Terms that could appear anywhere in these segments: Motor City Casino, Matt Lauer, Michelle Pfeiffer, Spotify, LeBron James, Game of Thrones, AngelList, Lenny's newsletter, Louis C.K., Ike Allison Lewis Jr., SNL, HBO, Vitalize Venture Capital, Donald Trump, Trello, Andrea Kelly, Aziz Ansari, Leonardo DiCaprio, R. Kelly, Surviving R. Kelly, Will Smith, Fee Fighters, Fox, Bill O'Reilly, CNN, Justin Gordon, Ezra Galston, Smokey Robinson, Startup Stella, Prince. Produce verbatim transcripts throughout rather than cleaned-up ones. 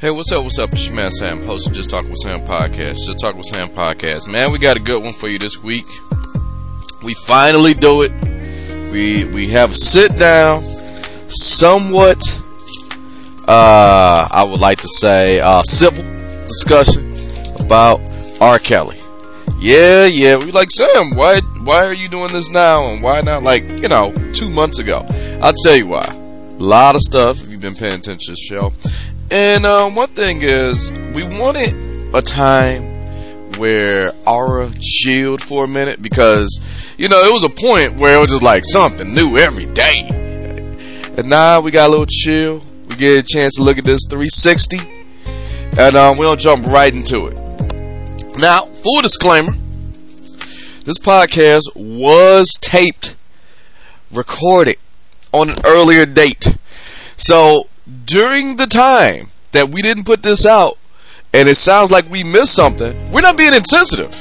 Hey, what's up, what's up? It's your man Sam, posting Just Talk With Sam podcast. Just Talk With Sam podcast. Man, we got a good one for you this week. We finally do it. We we have a sit down, somewhat, uh, I would like to say, uh, civil discussion about R. Kelly. Yeah, yeah, we like, Sam, why, why are you doing this now and why not, like, you know, two months ago? I'll tell you why. A lot of stuff, if you've been paying attention to the show. And um, one thing is, we wanted a time where Aura chilled for a minute because, you know, it was a point where it was just like something new every day. And now we got a little chill. We get a chance to look at this three sixty. And um, we're going to jump right into it. Now, full disclaimer, this podcast was taped, recorded on an earlier date. So during the time that we didn't put this out, and it sounds like we missed something, we're not being insensitive.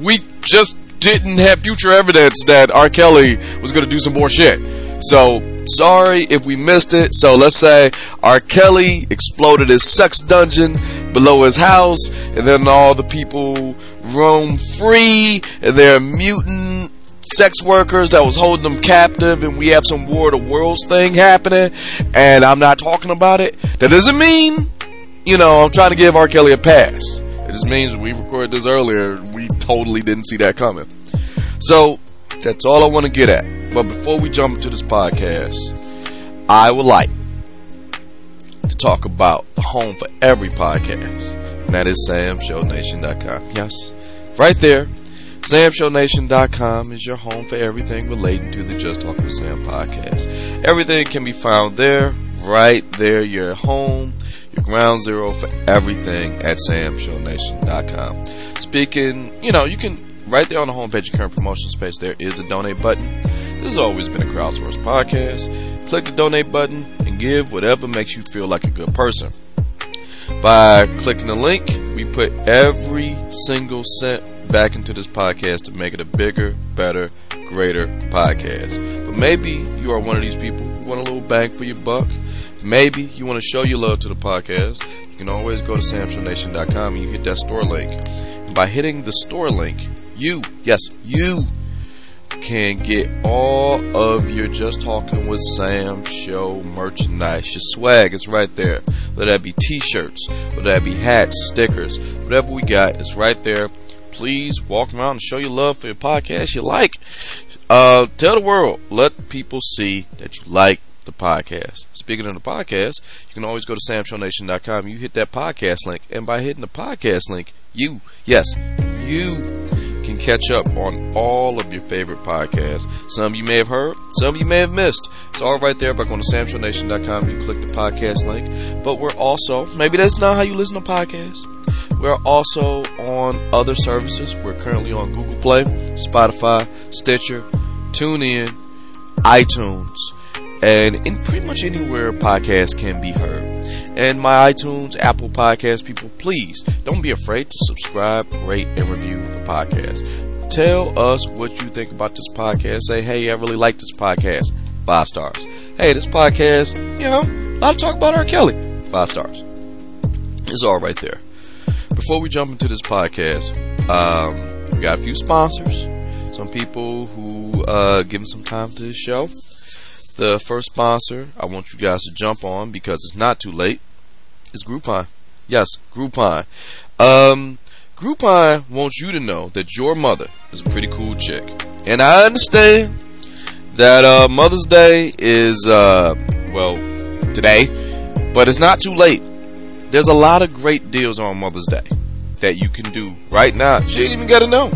We just didn't have future evidence that R. Kelly was going to do some more shit. So, sorry if we missed it. So, let's say R. Kelly exploded his sex dungeon below his house, and then all the people roam free, and they're mutant sex workers that was holding them captive, and we have some War of the Worlds thing happening, and I'm not talking about it. That doesn't mean, you know, I'm trying to give R. Kelly a pass. It just means we recorded this earlier. We totally didn't see that coming. So, that's all I want to get at. But before we jump into this podcast, I would like to talk about the home for every podcast. And that is Sam Show Nation dot com. Yes, right there. Sam Show Nation dot com is your home for everything relating to the Just Talk With Sam podcast. Everything can be found there. Right there, your home, your ground zero for everything at Sam Show Nation dot com. Speaking, you know, you can, right there on the homepage, your current promotion space, there is a donate button. This has always been a crowdsourced podcast. Click the donate button and give whatever makes you feel like a good person. By clicking the link, we put every single cent back into this podcast to make it a bigger, better, greater podcast. But maybe you are one of these people who want a little bang for your buck. Maybe you want to show your love to the podcast. You can always go to Sam Show Nation dot com and you hit that store link. And by hitting the store link, you, yes, you can get all of your Just Talking With Sam Show merchandise. Your swag is right there. Whether that be t-shirts, whether that be hats, stickers, whatever we got is right there. Please walk around and show your love for your podcast you like. Uh, tell the world. Let people see that you like the podcast. Speaking of the podcast, you can always go to Sam Show Nation dot com. You hit that podcast link. And by hitting the podcast link, you, yes, you can catch up on all of your favorite podcasts. Some you may have heard, some you may have missed. It's all right there by going to Sam Show Nation dot com. You click the podcast link. But we're also, maybe that's not how you listen to podcasts. We're also on other services. We're currently on Google Play, Spotify, Stitcher, TuneIn, iTunes, and in pretty much anywhere podcasts can be heard. And my iTunes, Apple Podcasts people, please don't be afraid to subscribe, rate, and review the podcast. Tell us what you think about this podcast. Say, hey, I really like this podcast. Five stars. Hey, this podcast, you know, a lot of talk about R. Kelly. Five stars. It's all right there. Before we jump into this podcast, um, we got a few sponsors. Some people who uh, give some time to this show. The first sponsor I want you guys to jump on because it's not too late is Groupon. Yes, Groupon. Um, Groupon wants you to know that your mother is a pretty cool chick. And I understand that uh, Mother's Day is, uh, well, today, but it's not too late. There's a lot of great deals on Mother's Day that you can do right now. She ain't even got to know.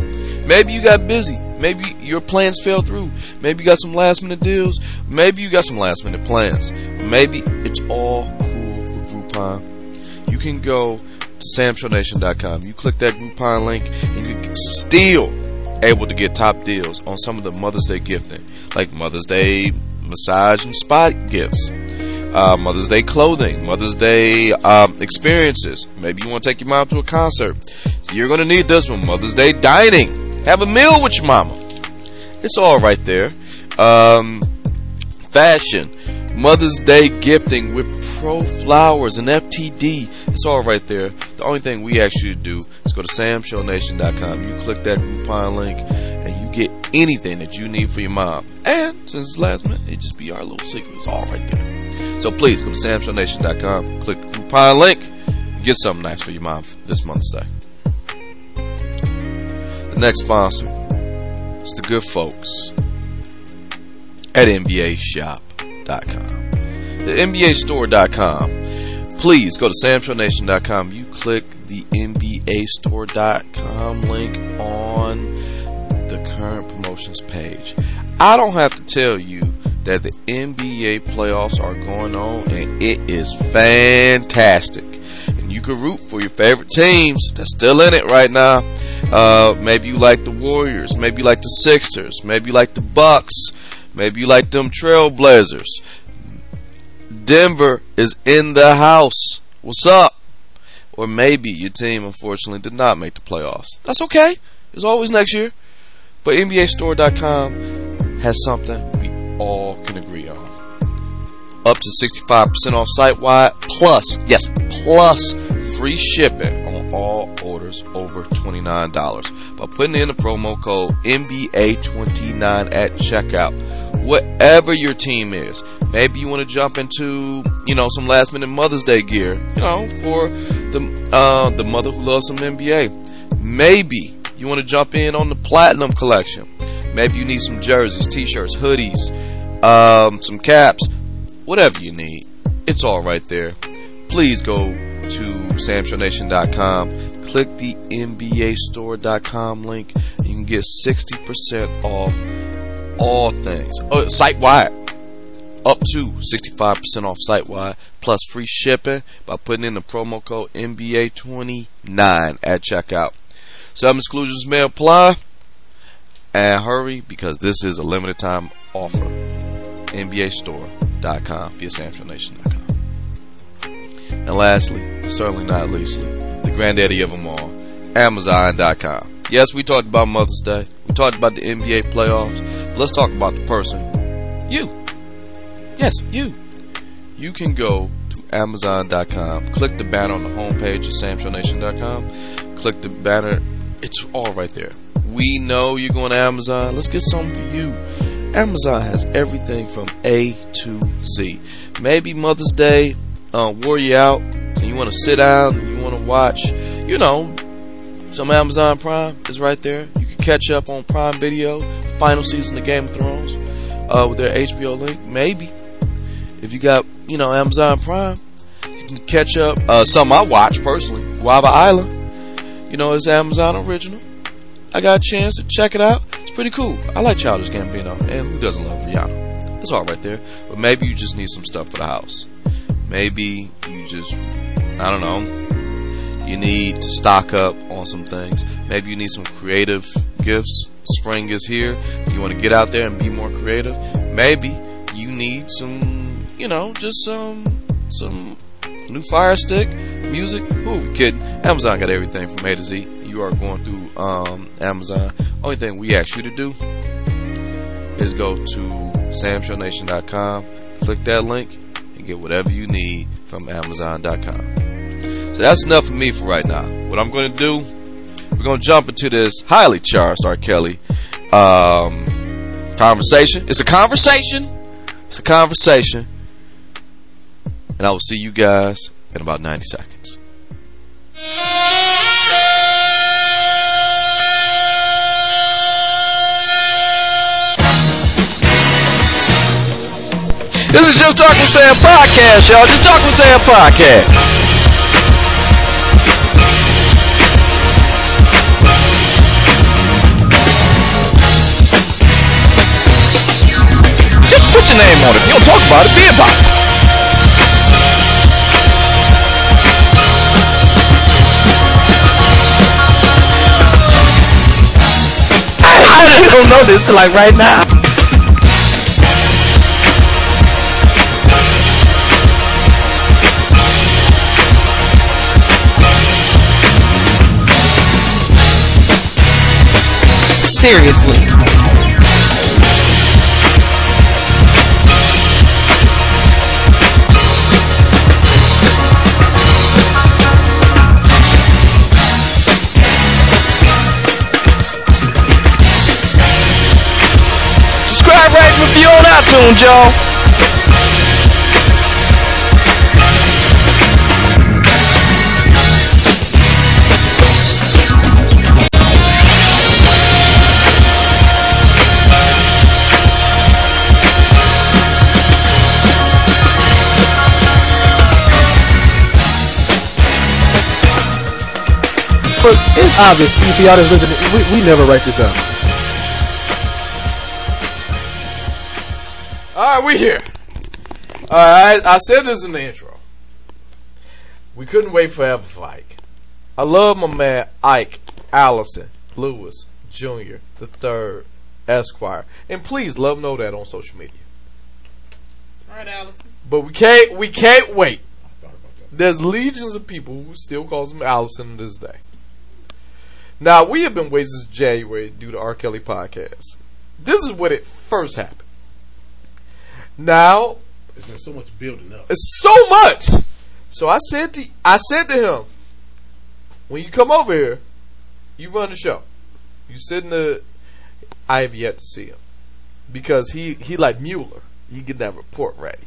Maybe you got busy. Maybe your plans fell through. Maybe you got some last minute deals. Maybe you got some last minute plans. Maybe it's all cool with Groupon. You can go to Sam Show Nation dot com. You click that Groupon link and you're still able to get top deals on some of the Mother's Day gifting, like Mother's Day massage and spa gifts, uh, Mother's Day clothing, Mother's Day um, experiences. Maybe you want to take your mom to a concert. So you're going to need this one. Mother's Day dining. Have a meal with your mama. It's all right there. Um, fashion, Mother's Day gifting with Pro Flowers and F T D. It's all right there. The only thing we ask you to do is go to Sam Show Nation dot com. You click that Groupon link and you get anything that you need for your mom. And since it's last minute, it just be our little secret. It's all right there. So please go to Sam Show Nation dot com, click the Groupon link, and get something nice for your mom for this Mother's Day. The next sponsor is the good folks at N B A Shop dot com. The N B A Store dot com. Please go to Sam Show Nation dot com. You click the N B A Store dot com link on the current promotions page. I don't have to tell you that the N B A playoffs are going on, and it is fantastic. And you can root for your favorite teams that's still in it right now. Uh, maybe you like the Warriors. Maybe you like the Sixers. Maybe you like the Bucks. Maybe you like them Trailblazers. Denver is in the house. What's up? Or maybe your team, unfortunately, did not make the playoffs. That's okay. It's always next year. But N B A Store dot com has something we all can agree on. Up to sixty-five percent off site-wide, plus, yes, plus free shipping on all orders over twenty-nine dollars. By putting in the promo code N B A twenty-nine at checkout, whatever your team is. Maybe you want to jump into, you know, some last-minute Mother's Day gear, you know, for the uh, the mother who loves some N B A. Maybe you want to jump in on the Platinum Collection. Maybe you need some jerseys, T-shirts, hoodies, um, some caps, whatever you need. It's all right there. Please go to Sam Show Nation dot com, click the N B A Store dot com link, and you can get sixty percent off all things. Oh, site-wide. Up to sixty-five percent off site-wide, plus free shipping by putting in the promo code N B A twenty-nine at checkout. Some exclusions may apply, and hurry because this is a limited time offer. N B A Store dot com via Sam Show Nation dot com. And lastly, certainly not leastly, the granddaddy of them all, Amazon dot com. Yes, we talked about Mother's Day. We talked about the N B A playoffs. Let's talk about the person, you. Yes, you. You can go to Amazon dot com. Click the banner on the homepage at Sam Show Nation dot com. Click the banner. It's all right there. We know you're going to Amazon. Let's get something for you. Amazon has everything from A to Z. Maybe Mother's Day uh, wore you out, and you want to sit down, and you want to watch, you know, some Amazon Prime is right there. You can catch up on Prime Video, final season of Game of Thrones, uh, with their H B O link. Maybe. If you got, you know, Amazon Prime, you can catch up. Uh, something I watch personally, Guava Island. You know, it's Amazon original. I got a chance to check it out. It's pretty cool. I like Childish Gambino, and who doesn't love Rihanna? It's all right there. But maybe you just need some stuff for the house. Maybe you just, I don't know, you need to stock up on some things. Maybe you need some creative gifts. Spring is here. You want to get out there and be more creative. Maybe you need some, you know, just some some new fire stick, music. Who are we kidding? Amazon got everything from A to Z. You are going through um, Amazon. Only thing we ask you to do is go to Sam Show Nation dot com, click that link, and get whatever you need from Amazon dot com. So that's enough for me for right now. What I'm going to do, we're going to jump into this highly charged R. Kelly um, conversation. It's a conversation. It's a conversation. And I will see you guys in about ninety seconds. This is Just Talk with Sam podcast, y'all. Just Talk with Sam podcast. Just put your name on it. If you don't talk about it, be about it. I don't know this till like right now. Seriously. if you're on iTunes, y'all. But it's obvious, if y'all just listen, we, we never write this out. All right, we here. All right, I, I said this in the intro. We couldn't wait forever for Ike. I love my man Ike Allison Lewis Junior the Third Esquire, and please let him know that on social media. All right, Allison. But we can't. We can't wait. There's legions of people who still calls him Allison to this day. Now, we have been waiting since January to do the R. Kelly podcast. This is when it first happened. Now, there's been so much building up. It's so much. So I said to I said to him, when you come over here, you run the show. You sit in the. I have yet to see him because he he like Mueller. He get that report ready,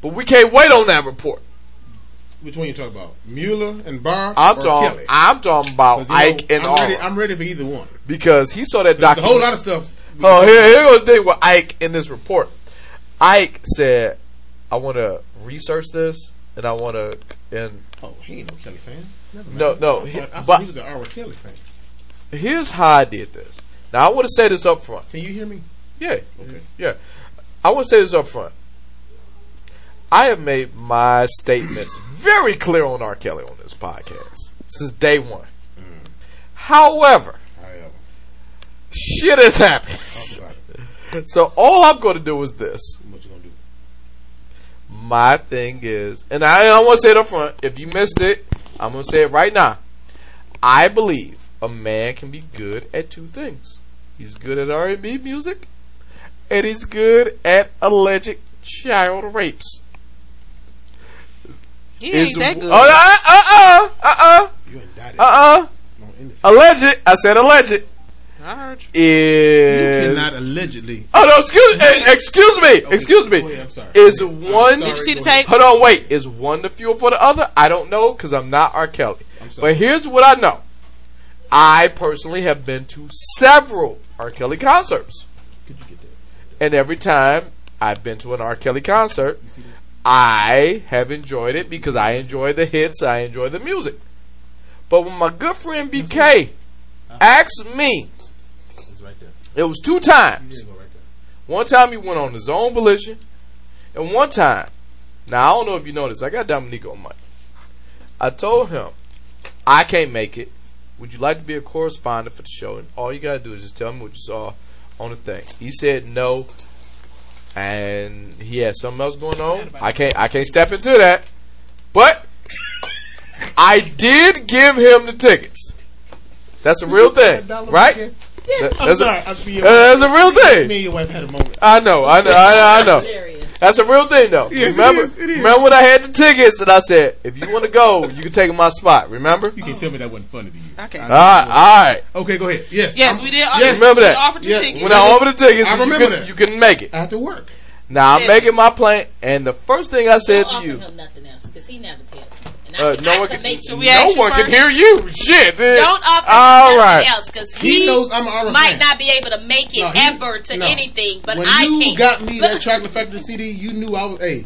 but we can't wait on that report. Which one you talking about? Mueller and Barr? I'm, talking, I'm talking about Ike know, and I'm ready, I'm ready for either one. Because he saw that document. There's a whole lot of stuff. Oh, here, here goes the thing with Ike in this report. Ike said, I want to research this, and I want to... And oh, he ain't no Kelly fan. Never mind. No, no. He, I but, he was an R. Kelly fan. Here's how I did this. Now, I want to say this up front. Can you hear me? Yeah. Okay. Yeah. I want to say this up front. I have made my statements very clear on R. Kelly on this podcast since day one. Mm. However, However, shit has happened. So all I'm going to do is this. What you going to do? My thing is, and I, I want to say it up front. If you missed it, I'm going to say it right now. I believe a man can be good at two things. He's good at R and B music, and he's good at alleged child rapes. He ain't is, that good. Uh uh uh uh uh uh uh. Alleged. I said alleged. I heard you. Is, you cannot allegedly. Oh no! Excuse me. Excuse me. Oh, excuse me. Wait, I'm sorry. Is wait, one? Sorry. Did you see the tape? Hold on. Wait. Is one the fuel for the other? I don't know because I'm not R. Kelly. But here's what I know. I personally have been to several R. Kelly concerts. Could you get that? And every time I've been to an R. Kelly concert, I have enjoyed it because I enjoy the hits, I enjoy the music. But when my good friend B K asked me, it was two times. One time he went on his own volition, and one time, now I don't know if you noticed, I got Dominique on mic. I told him, I can't make it. Would you like to be a correspondent for the show? And all you gotta do is just tell me what you saw on the thing. He said no. And he has something else going on. I can't I can't step into that. But I did give him the tickets. That's a real thing. Right? Yeah. That, that's, I'm a, sorry. That's a real thing. Me and your wife had a moment. I know, I know, I know, I know. That's a real thing though. Yes, remember it is, it is. Remember when I had the tickets and I said, if you want to go, you can take my spot, remember? You can oh. tell me that wasn't funny to you. Okay. Alright, alright. Okay, go ahead. Yes. Yes, I'm, we did yes, remember that. Offered yes. When I offered the tickets, I remember you, couldn't, that. you couldn't make it. I had to work. Now I'm yeah. making my plan, and the first thing I said Don't to you, him nothing else, because he never tells me. And I, uh, no I one can, make sure we no one can hear you. Shit, dude. Don't offer All him right. nothing else, because he, he knows I'm might not be able to make it no, he, ever to no. anything. But when I you can't. got me that Chocolate Factory C D, you knew I was a. Hey,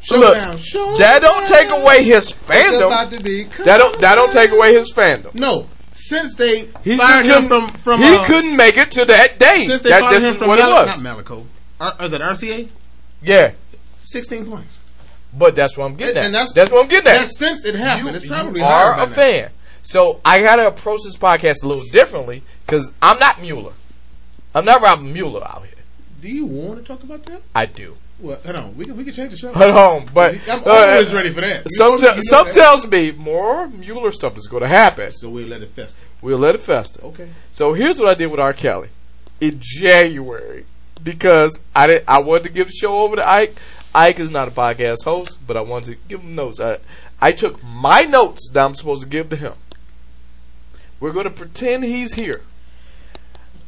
Showdown. Showdown. That don't take away his fandom. About to be that don't that don't take away his fandom. No. Since they he fired him from from he uh, couldn't make it to that day. Since they that, fired him from what Mal- it was. Not Malaco. R- is it R C A? Yeah, sixteen points. But that's what I'm getting it, at. And that's, that's what I'm getting at. That's since it happened. You, it's probably you are a fan. Now. So I gotta approach this podcast a little differently because I'm not Mueller. I'm not Robert Mueller out here. Do you want to talk about that? I do. Well, hold on. We can we can change the show. Hold on, but I'm always uh, ready for that. Some, t- some that. tells me more Mueller stuff is going to happen. So we'll let it fester. We'll let it fester. Okay. So here's what I did with R. Kelly in January. Because I didn't, I wanted to give the show over to Ike. Ike is not a podcast host, but I wanted to give him notes. I, I took my notes that I'm supposed to give to him. We're going to pretend he's here.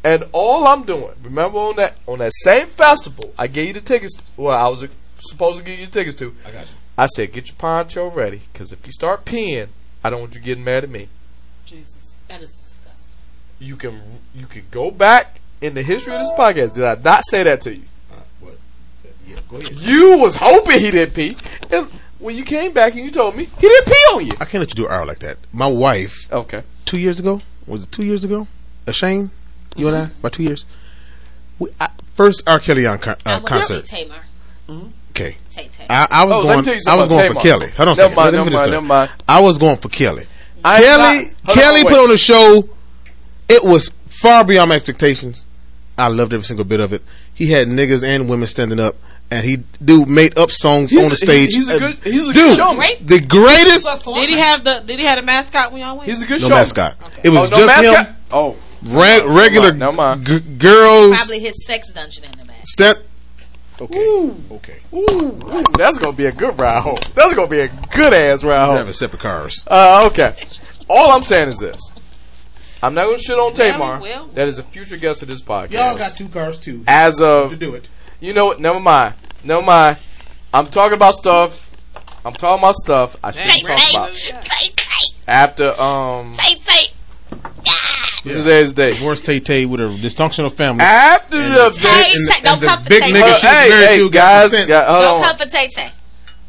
And all I'm doing, remember on that on that same festival, I gave you the tickets. Well, I was supposed to give you the tickets to. I got you. I said, get your poncho ready, because if you start peeing, I don't want you getting mad at me. Jesus, that is disgusting. You can you can go back in the history of this podcast. Did I not say that to you? Uh, what? Yeah, go ahead. You was hoping he didn't pee, and when you came back and you told me he didn't pee on you. I can't let you do an hour like that. My wife. Okay. Two years ago was it two years ago? Ashamed. You and I, about two years. We, I, first R. Kelly on con- uh, I concert. Tamar. Mm-hmm. Okay. Tay-tay. I, I was oh, going. I was going Tamar. for Kelly. Hold on a second. Mind, Let me finish mind, mind. I was going for Kelly. I Kelly. Not, Kelly on, put on a show. It was far beyond my expectations. I loved every single bit of it. He had niggas and women standing up, and he dude made up songs he's on the stage. He's a good. He's a good showman. The greatest. Did he have the? Did he have a mascot when y'all went? He's a good no showman. mascot. Okay. It was oh, no just mascot? him. Oh. Re- regular no, no, no, g- girls. Probably his sex dungeon in the back. Step. Okay. Ooh. Okay. Ooh. Ooh. That's gonna be a good ride home. That's gonna be a good ass ride home. Having separate cars. Uh, okay. All I'm saying is this. I'm not gonna shit on Tamar. Well, that is a future guest of this podcast. Y'all got two cars too. As of to do it. You know what? Never mind. Never mind. I'm talking about stuff. I'm talking about stuff I shouldn't talk about. Tay, tay. After um. Tay, tay. Yeah. Today's day. Divorced Tay Tay with a dysfunctional family. After and the, Tay, and, and, and the big Tay. nigga uh, she hey, married hey, to guys, got guys. Don't come for Tay Tay.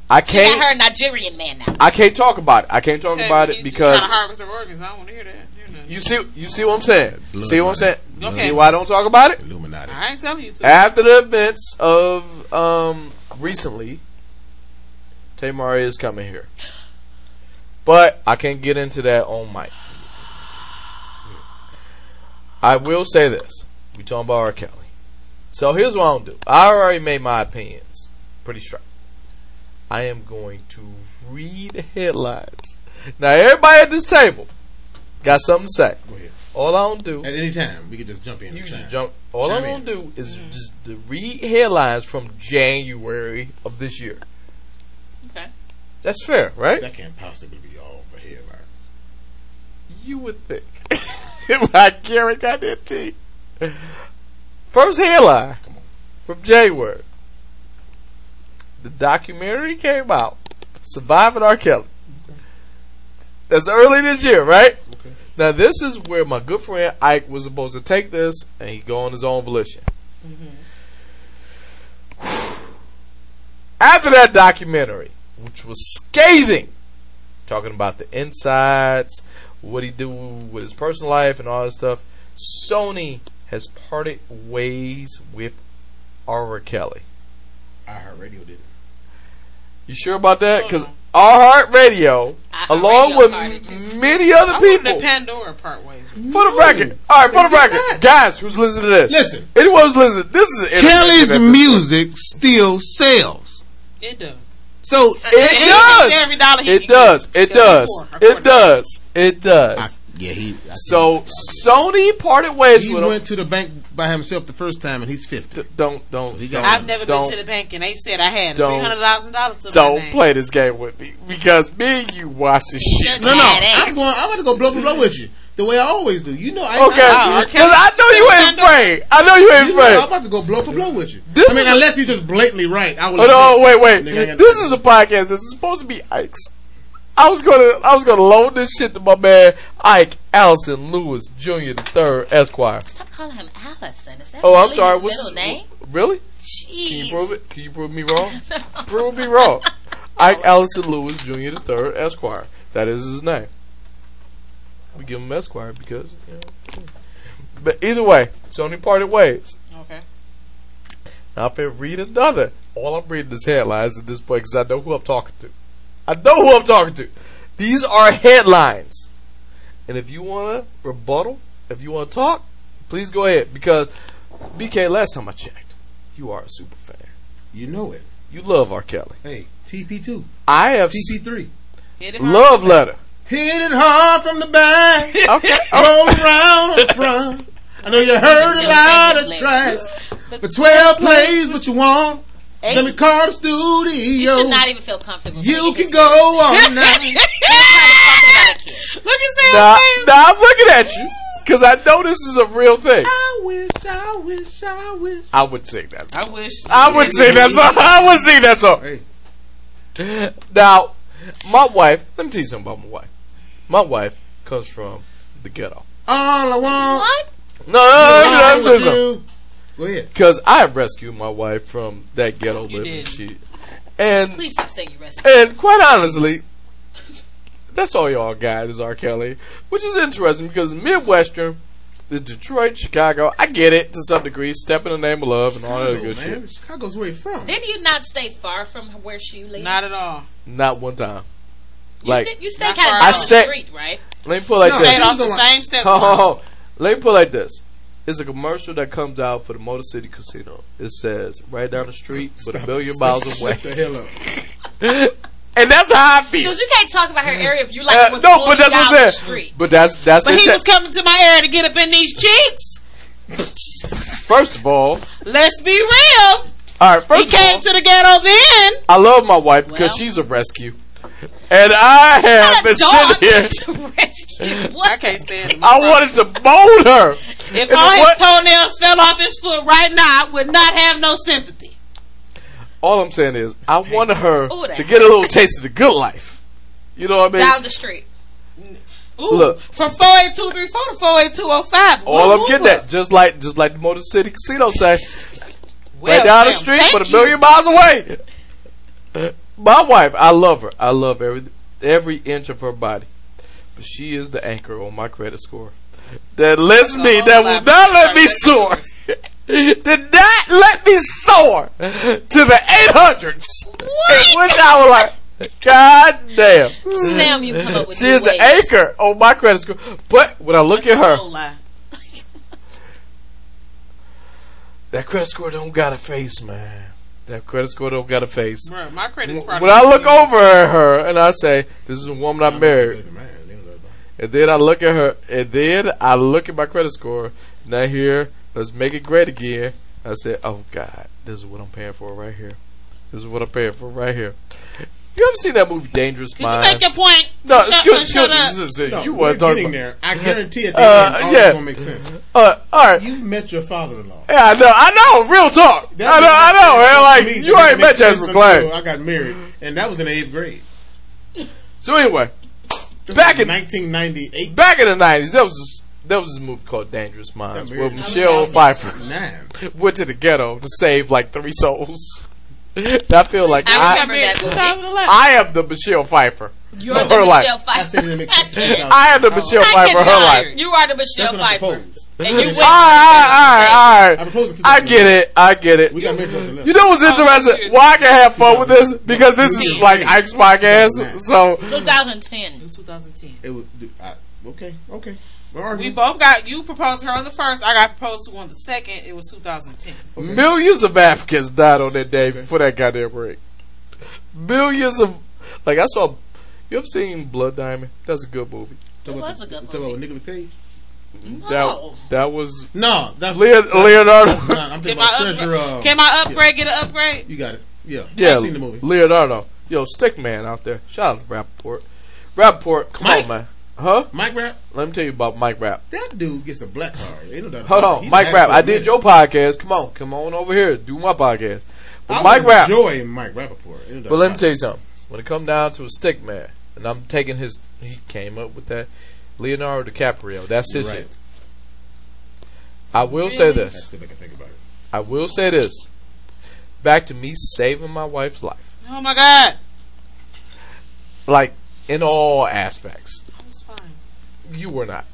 I can't. She got her Nigerian man now. I can't talk about it. I can't talk hey, about it because harvest her organs. I don't want to hear that. You see, you see what I'm saying. Blood see what I'm saying. Okay. See why I don't talk about it. Illuminati. I ain't telling you to. After the events of um recently, Tamar is coming here, but I can't get into that on mic. I will say this. We talking about R. Kelly. So here's what I'm going to do. I already made my opinions pretty strong. I am going to read headlines. Now, everybody at this table got something to say. Go ahead. All I'm going to do. At any time. We can just jump in. You just jump. All I'm going to do is mm-hmm. just read headlines from January of this year. Okay. That's fair, right? That can't possibly be all the headlines. You would think. I guarantee. First headline from January. The documentary came out, Surviving R. Kelly. Okay. That's early this year, right? Okay. Now this is where my good friend Ike was supposed to take this, and he go on his own volition. Mm-hmm. After that documentary, which was scathing, talking about the insides, what he do with his personal life and all that stuff, Sony has parted ways with R. Kelly. iHeartRadio didn't. You sure about that? Because iHeartRadio, along with m- many other I people, the Pandora part ways. With for the record, all right, for the record, guys, who's listening to this? Listen, anyone who's listening, this is an Kelly's music still sells. It does. So it, it does. Every dollar he it does. It does. It does. It does. I, yeah, he. I so Sony parted ways he with him. He went to the bank by himself the first time, and he's fifty. D- don't don't. So he got I've him. never don't, been to the bank, and they said I had three hundred thousand dollars to my Don't name. play this game with me because me and you watch this shit. No, no. I'm going. I want to go blow for blow with you. The way I always do. You know I Okay. I, I, Cause I know you ain't afraid. I know you ain't you know, afraid. I'm about to go blow for blow with you. This I mean, unless he's just blatantly right. I would. Oh, no, wait, wait. Nigga, this is a podcast that's supposed to be Ike's. I was gonna I was gonna loan this shit to my man Ike Allison Lewis Junior the third Esquire. Stop calling him Allison. Is that oh, really I'm sorry. His What's middle name? Really? Jeez. Can you prove it? Can you prove me wrong? Prove me wrong. Ike Allison Lewis Junior the third Esquire. That is his name. We give him Esquire because, you know. But either way, Sony parted ways. Okay. Now I'm finna read another. All I'm reading is headlines at this point because I know who I'm talking to. I know who I'm talking to. These are headlines. And if you want to rebuttal, if you want to talk, please go ahead. Because, B K, last time I checked, you are a super fan. You know it. You love R. Kelly. Hey, T P two. I have. T P three. Love letter. Hit it hard from the back. Okay. Roll around on the front. I know you heard a lot of tracks. But twelve plays what you want. Eight. Let me call the studio. You should not even feel comfortable. You can go on now. Look at Sam. Nah, nah, I'm looking at you. Because I know this is a real thing. I wish, I wish, I wish. I would sing that song. I wish. I would sing that song. I would sing that song. Hey. Now, my wife, let me tell you something about my wife. My wife comes from the ghetto. All I want. What? No, no, no, no, no, no, no. Go ahead. Because I rescued my wife from that ghetto you living shit. And please stop saying you rescued. And quite honestly, that's all y'all got is R. Kelly, which is interesting because Midwestern, the Detroit, Chicago, I get it to some degree. Step in the Name of Love and Chicago, all that good man. shit. Chicago's where you from? Did you not stay far from where she lived? Not at all. Not one time. You like did, you stay kind of down the stay, street, right? Let me put like no, this. Off the like, same step. Ho, ho, ho. Let me put like this. It's a commercial that comes out for the Motor City Casino. It says, right down the street, but stop, a million stop, miles away. Shut the hell up. And that's how I feel. Because you can't talk about her area if you like uh, was no, but that's what I'm saying. But that's that's. But he was coming to my area to get up in these cheeks. First of all, let's be real. All right, first he of came all, to the ghetto then. I love my wife because well, she's a rescue, and I have been sitting here. To rescue. What? I can't stand him. I wanted to mold her. If all his toenails fell off his foot right now, I would not have no sympathy. All I'm saying is, I wanted her Ooh, to get a little taste of the good life. You know what I mean? Down the street. Ooh, look, from four eight two three four to four eight two oh five. All I'm getting at, just like, just like the Motor City Casino say, well, right down well, the street, but a million you. miles away. My wife, I love her. I love every every inch of her body, but she is the anchor on my credit score that lets That's me, that will not let me soar. Did not let me soar to the eight hundreds. What? Which I was like, God damn. Sam, you come up with she is the anchor on my credit score. But when I look That's at her, that credit score don't got a face, man. That credit score don't got a face. Bro, my credit's when I look good. over at her and I say, this is a woman I married. And then I look at her, and then I look at my credit score, and I hear, let's make it great again. I said, oh, God, this is what I'm paying for right here. This is what I'm paying for right here. You ever seen that movie, Dangerous Minds? Could you make your point? No, shut, excuse me. No, you we're getting there. I guarantee it. Uh, all yeah. going to make sense. Uh, all right. You met your father-in-law. Yeah, I know. I know. Real talk. That I know. I know. Man, like, you ain't met Jasper Klein. I got married, and that was in the eighth grade. So, anyway, back in nineteen ninety-eight. Back in the nineties, that was just... There was this movie called Dangerous Minds where Michelle Pfeiffer went to the ghetto to save like three souls. I feel like I, I, I, I am the Michelle Pfeiffer. You're the Michelle life. Pfeiffer. I am the Michelle I Pfeiffer of her life. You are the Michelle Pfeiffer. And you all right, all right, all right. all right. I get it. I get it. We got you know what's interesting? Why I can have fun with this? Because this is like Ike's podcast. So twenty ten. It was twenty ten. It was I, okay. Okay. We both got, you proposed her on the first, I got proposed to on the second, it was two thousand ten. Okay. Millions of Africans died on that day okay. for that goddamn break. Millions of, like I saw, you ever seen Blood Diamond? That's a good movie. It was the, a good movie. Talking about Nicolas Cage? No. That, that was, no, that's Leon, that's, Leonardo. That's not, I'm thinking about Treasure. Uh, can my upgrade yeah. get an upgrade? You got it. Yeah, yeah, I've seen the movie. Leonardo. Yo, Stickman out there. Shout out to Rappaport. Rappaport, come Mike. on, man. Huh? Mike Rapp? Let me tell you about Mike Rapp. That dude gets a black card. Ain't no Hold on, he Mike Rapp. I did your podcast. Come on, come on over here. Do my podcast. But I Mike Rapp. Enjoy Mike Rappaport. But let me tell you something. When it comes down to a stick man, and I'm taking his, he came up with that Leonardo DiCaprio. That's his right. shit. I will really? say this. I still make a think about it. I will say this. Back to me saving my wife's life. Oh my God! Like in all aspects. You were not.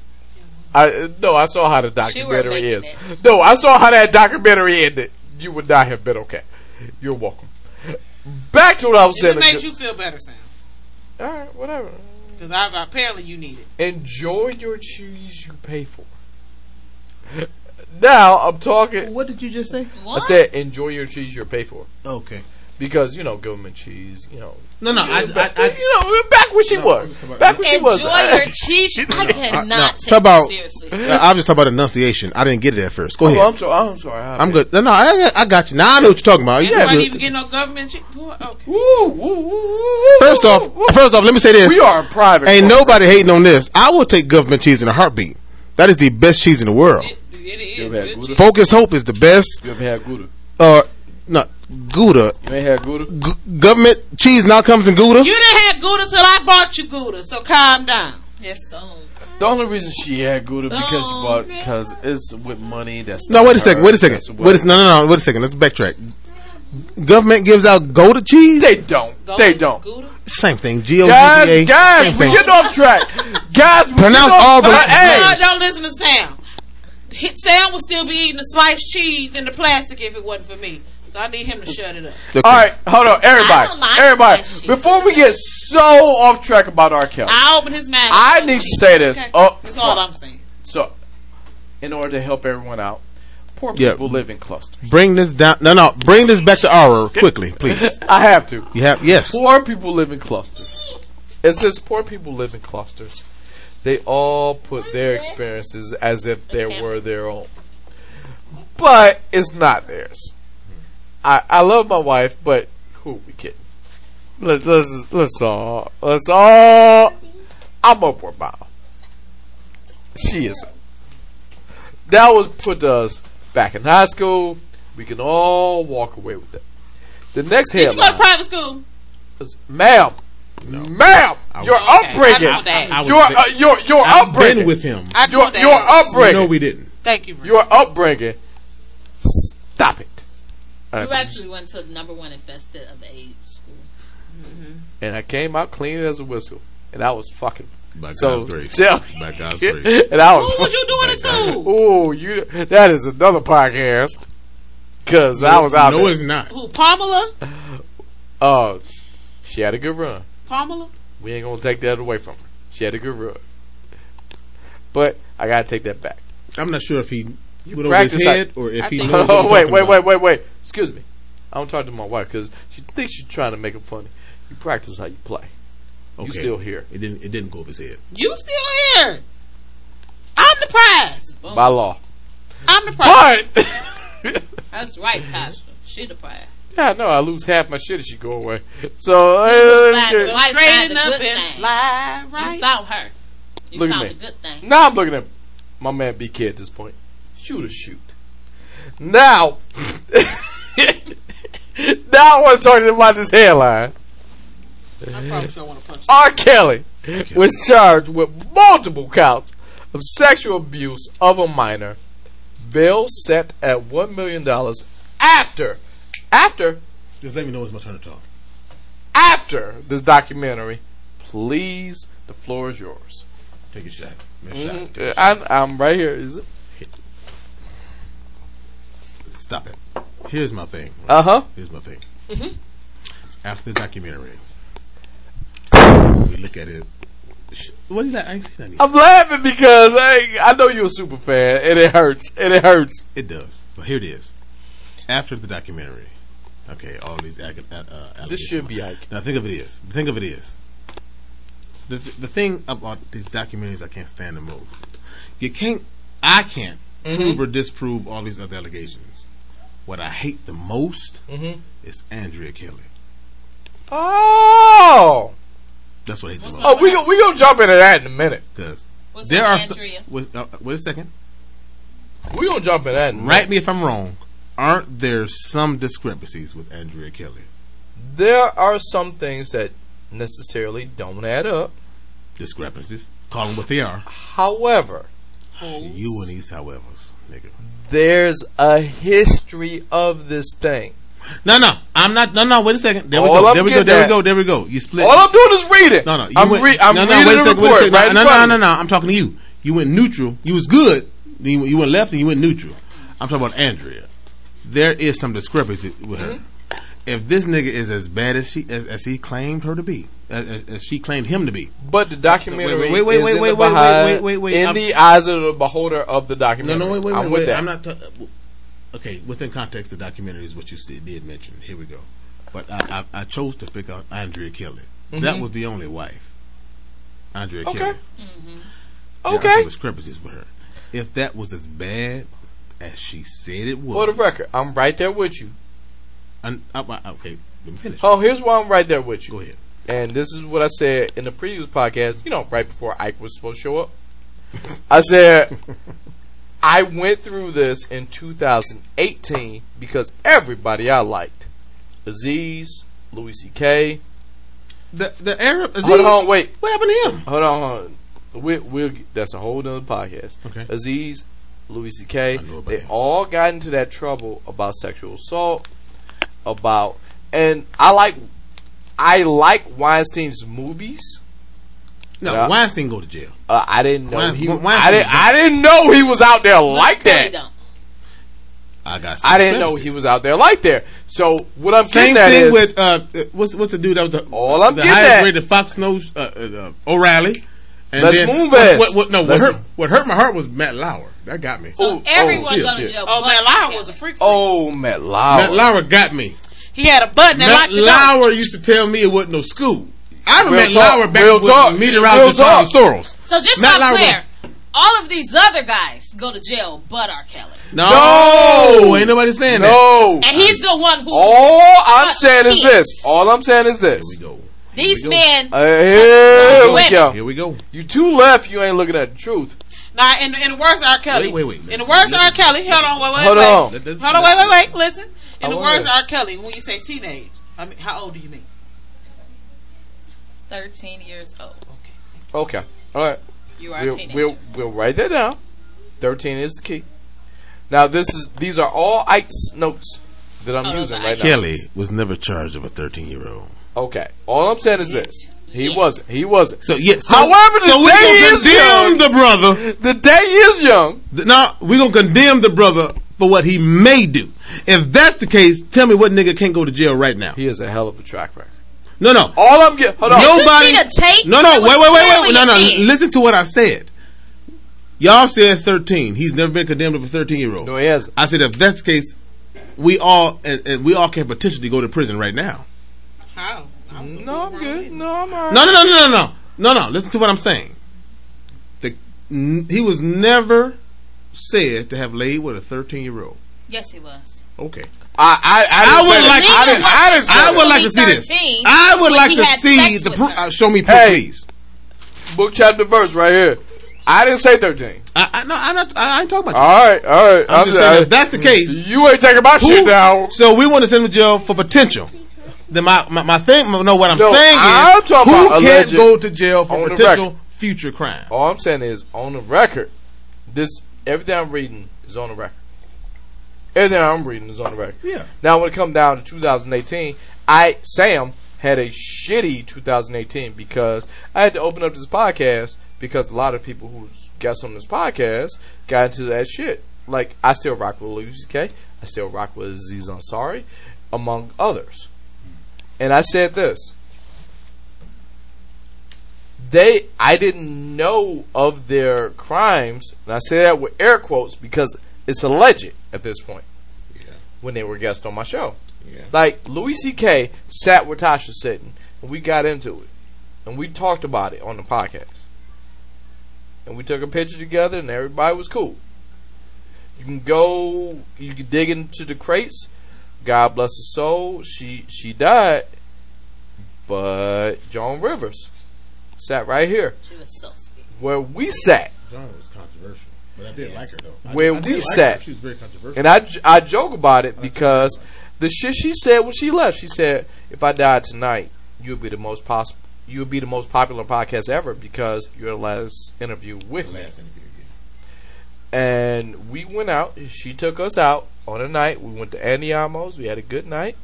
I no. I saw how the documentary is. It. No, I saw how that documentary ended. You would not have been okay. You're welcome. Back to what I was saying. It made you feel better, Sam. All right, whatever. Because apparently you need it. Enjoy your cheese you pay for. Now I'm talking. What did you just say? What? I said enjoy your cheese you pay for. Okay. Because you know government cheese, you know. No, no, I, back, I, I, you know, back where she no, was, back where she was. Enjoy your cheese. I cannot no, no, take about, it seriously. Uh, I'm just talking about enunciation. I didn't get it at first. Go oh, ahead. I'm sorry. I'm sorry. I'm, I'm good. No, no, I, I got you. Now I know what you're talking about. You yeah, not even get no government cheese. Okay. Woo, woo, woo, woo, first woo, off, woo, first off, let me say this. We are private. Ain't nobody hating on this. I will take government cheese in a heartbeat. That is the best cheese in the world. It, it is. Focus Hope is the best. You ever had Gouda? Uh, no, Gouda. You ain't had Gouda? G- government cheese now comes in Gouda. You didn't have Gouda till I bought you Gouda, so calm down. Yes, so. The only reason she had Gouda because she bought because it's with money. That's no. Wait a second. Wait a second. Wait a, no, no, no. Wait a second. Let's backtrack. Government gives out Gouda cheese. They don't. Gouda, they don't. Gouda? Same thing. G O D A. Guys, guys, we're getting off track. Guys, we pronounce all the. No, don't listen to Sam. Sam would still be eating the sliced cheese in the plastic if it wasn't for me. So I need him to shut it up. Okay. All right, hold on, everybody, everybody. Before we get so off track about R. Kelly, I open his mind. I need to say this. Okay. Oh, that's all I'm saying. So, in order to help everyone out, poor people yep. live in clusters. Bring this down. No, no. Bring this back to our quickly, please. I have to. You have yes. Poor people live in clusters. And since poor people live in clusters, they all put their experiences as if they were their own, but it's not theirs. I, I love my wife, but who are we kidding? Let, let's let's all let's all. I'm upward bound. She isn't. That was put to us back in high school. We can all walk away with it. The next headline. Did you go to private school? Ma'am, no. ma'am, was, your okay. upbringing. I, I your uh, your your I've upbringing been with him. I your, your upbringing. No, we didn't. Thank you. Your upbringing. Stop it. You actually went to the number one infested of AIDS school. Mm-hmm. And I came out clean as a whistle. And I was fucking. By God's so, grace. By God's grace. And I was Who was you doing it to? Oh, you. That is another podcast. Because no, I was out no, there. No, it's not. Who, Pamela? Uh, she had a good run. Pamela? We ain't going to take that away from her. She had a good run. But I got to take that back. I'm not sure if he... You with practice his head, I, or if I he think, knows oh, wait, wait, about. wait, wait, wait. Excuse me. I don't talk to my wife because she thinks she's trying to make him funny. You practice how you play. Okay. You still here. It didn't. It didn't go over his head. You still here. I'm the prize. Boom. By law. I'm the prize. But that's right, Tasha. She the prize. Yeah, I know. I lose half my shit if she go away. So uh, straight up and fly right. You found her. You Look found at me. The good thing. Now I'm looking at my man B K at this point. Shoot or shoot. Now, now I want to talk to you about this headline. I promise you I want to punch R. Kelly was charged with multiple counts of sexual abuse of a minor. Bill set at one million dollars after, after. Just let me know it's my turn to talk. After this documentary, please, the floor is yours. Take a shot. Take a shot. Take a shot. I, I'm right here. Is it? Stop it. Here's my thing. Right? Uh huh. Here's my thing. Mm-hmm. After the documentary, we look at it. What did I, I ain't seen I'm laughing because I, I know you're a super fan, and it hurts. And it hurts. It does. But here it is. After the documentary, okay, all these ag- uh, allegations. This should be like. Now think of it as. Think of it as. The the thing about these documentaries I can't stand the most. You can't. I can't mm-hmm. prove or disprove all these other allegations. What I hate the most mm-hmm. is Andrea Kelly. Oh, that's what I hate the most. Oh, we gonna we gonna jump into that in a minute. Cause What's there are Andrea? So, was, uh, wait a second. We gonna jump into that. In Write me if I'm wrong. Aren't there some discrepancies with Andrea Kelly? There are some things that necessarily don't add up. Discrepancies. Call them what they are. However, you and these however's, nigga. There's a history of this thing. No, no, I'm not. No, no. Wait a second. There we All go. There we go. There we go. There we go. You split. All I'm doing is reading. No, no. You I'm, went, re- I'm no, no, reading the report. Wait a right no, no, no, no, no. I'm talking to you. You went neutral. You was good. Then you, you went left and you went neutral. I'm talking about Andrea. There is some discrepancy with her. Mm-hmm. If this nigga is as bad as she as, as he claimed her to be, as, as she claimed him to be, but the documentary wait, wait, wait, wait, is wait, wait, in, the wait, wait, wait, in the eyes of the beholder of the documentary. No, no, wait, wait, I'm wait, with wait. That. I'm not. Ta- okay, within context, the documentary is what you did mention. Here we go. But I, I, I chose to pick out Andrea Kelly. Mm-hmm. That was the only wife, Andrea okay. Kelly. Mm-hmm. There okay. There are discrepancies with her. If that was as bad as she said it was, for the record, I'm right there with you. And, I, I, okay, let me finish. Oh, here's why I'm right there with you. Go ahead. And this is what I said in the previous podcast, you know, right before Ike was supposed to show up. I said, I went through this in two thousand eighteen because everybody I liked, Aziz, Louis C K. The the Arab Aziz. Hold on, wait. What happened to him? Hold on, hold on. We, we'll that's a whole other podcast. Okay. Aziz, Louis C K. They him. all got into that trouble about sexual assault. About and I like I like Weinstein's movies. No, uh, Weinstein go to jail. Uh, I didn't know Wein, he. I didn't. I didn't know he was out there like that. Don't. I got. I didn't know he was out there like that. So what I'm saying is, same thing with uh, what's what's the dude that was the all I'm the getting highest at. rated Fox knows uh, uh, O'Reilly. And Let's then, move what, what, what, no, what hurt, what hurt my heart was Matt Lauer. That got me. So Ooh, everyone's oh, going to jail. Oh, Matt Lauer was a freak. freak. Oh, Matt Lauer. Matt Lauer got me. He had a button that locked it up. Matt Lauer used to tell me it wasn't no school. I remember Matt Lauer back with meteorologist Tommy Sorrells. So just so I'm clear, all of these other guys go to jail but R. Kelly. No. no. Ain't nobody saying no. that. No. And he's the one who... All I'm saying is this. All I'm saying is this. Here we go. These here men. Uh, here we go. Here we go. You two left. You ain't looking at the truth. Now, in the, in the words of R. Kelly. Wait, wait, wait. In the words of R. Kelly. Hold on, wait, wait, hold wait. Hold on. That, that's, hold that's, on, wait, wait, wait. Listen. In I the words of R. Kelly, when you say teenage, I mean, how old do you mean? Thirteen years old. Okay. Okay. All right. You are we'll, a teenager. We'll we'll write that down. Thirteen is the key. Now, this is these are all Ike's notes that I'm oh, using right now. Kelly was never charged of a thirteen-year-old. Okay. All I'm saying is this. He yeah. wasn't. He wasn't. So yeah. So, however, the so day is young. The brother. The day is young. Now we're gonna condemn the brother for what he may do. If that's the case, tell me what nigga can't go to jail right now. He is a hell of a track record. No, no. All I'm getting. Hold on. Nobody. No, no. Wait, wait, wait, wait. No, no. Did. Listen to what I said. Y'all said thirteen. He's never been condemned of a thirteen-year-old. No, he hasn't. I said if that's the case, we all and, and we all can potentially go to prison right now. How? I'm no, I'm good. No, I'm all right. No, no, no, no, no, no, no. Listen to what I'm saying. The, n- he was never said to have laid with a thirteen-year-old. Yes, he was. Okay. I, I, I, I would like. I didn't. I didn't. I would like to see this. I would like to see the. Pro- uh, show me, proof, hey, please. Book, chapter, verse, right here. I didn't say thirteen. I, I no, I'm not. I, I ain't talking about. All right, all right. I'm I'm just saying, if that's the case, you ain't taking my who, shit down. So we want to send him to jail for potential. Then my, my, my thing, no, what I'm no, saying I'm is, who can't go to jail for potential future crime? All I'm saying is, on the record, this everything I'm reading is on the record. Everything I'm reading is on the record. Yeah. Now, when it comes down to two thousand eighteen, I Sam had a shitty two thousand eighteen because I had to open up this podcast because a lot of people who guests on this podcast got into that shit. Like, I still rock with Louis C K. I still rock with Aziz Ansari, among others. And I said this. They, I didn't know of their crimes, and I say that with air quotes because it's alleged at this point. Yeah. When they were guests on my show, yeah. Like Louis C K sat where Tasha sitting, and we got into it, and we talked about it on the podcast, and we took a picture together, and everybody was cool. You can go, you can dig into the crates. God bless her soul. She she died. But Joan Rivers sat right here. She was so sweet. Where we sat. Joan was controversial. But I did yes. like her, though. I, Where I we sat. Her. She was very controversial. And I, I joke about it because the shit she said when she left. She said, if I died tonight, you'll be the most possible. You'll be the most popular podcast ever because you're the last interview with the me. Last interview. And we went out. She took us out on a night. We went to Andy Amos. We had a good night.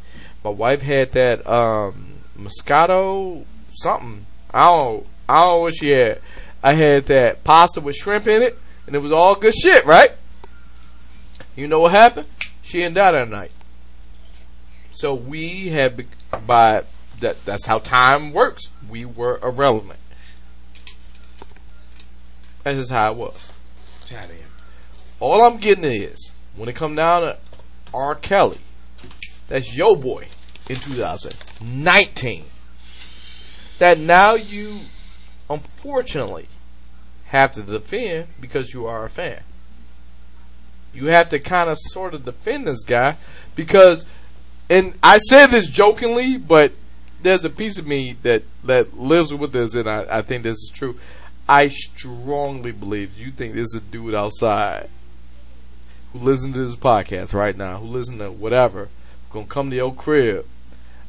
My wife had that um, Moscato something. I don't, I don't know what she had. I had that pasta with shrimp in it. And it was all good shit, right? You know what happened? She and died that night. So we had, by that, that's how time works. We were irrelevant. That's just how it was. Tied in. All I'm getting is, when it come down to R. Kelly, that's your boy in two thousand nineteen. That now you, unfortunately, have to defend because you are a fan. You have to kind of sort of defend this guy because, and I say this jokingly, but there's a piece of me that, that lives with this, and I, I think this is true. I strongly believe you think there's a dude outside who listens to this podcast right now, who listens to whatever, gonna come to your crib.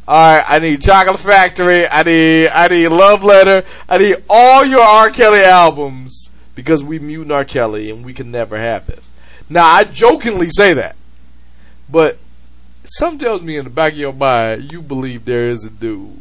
Alright, I need Chocolate Factory, I need I need Love Letter, I need all your R. Kelly albums, because we mute R. Kelly and we can never have this. Now, I jokingly say that, but something tells me in the back of your mind you believe there is a dude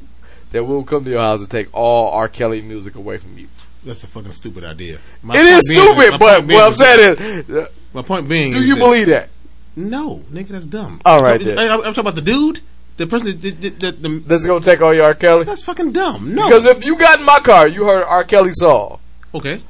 that will come to your house and take all R. Kelly music away from you. That's a fucking stupid idea. My it is stupid, is, but what I'm saying is, my point being, do you believe that? No, nigga, that's dumb. All right, I'm, I'm talking about the dude, the person that, that, that, the, that's gonna take all your R. Kelly. That's fucking dumb. No, because if you got in my car, you heard R. Kelly song. Okay,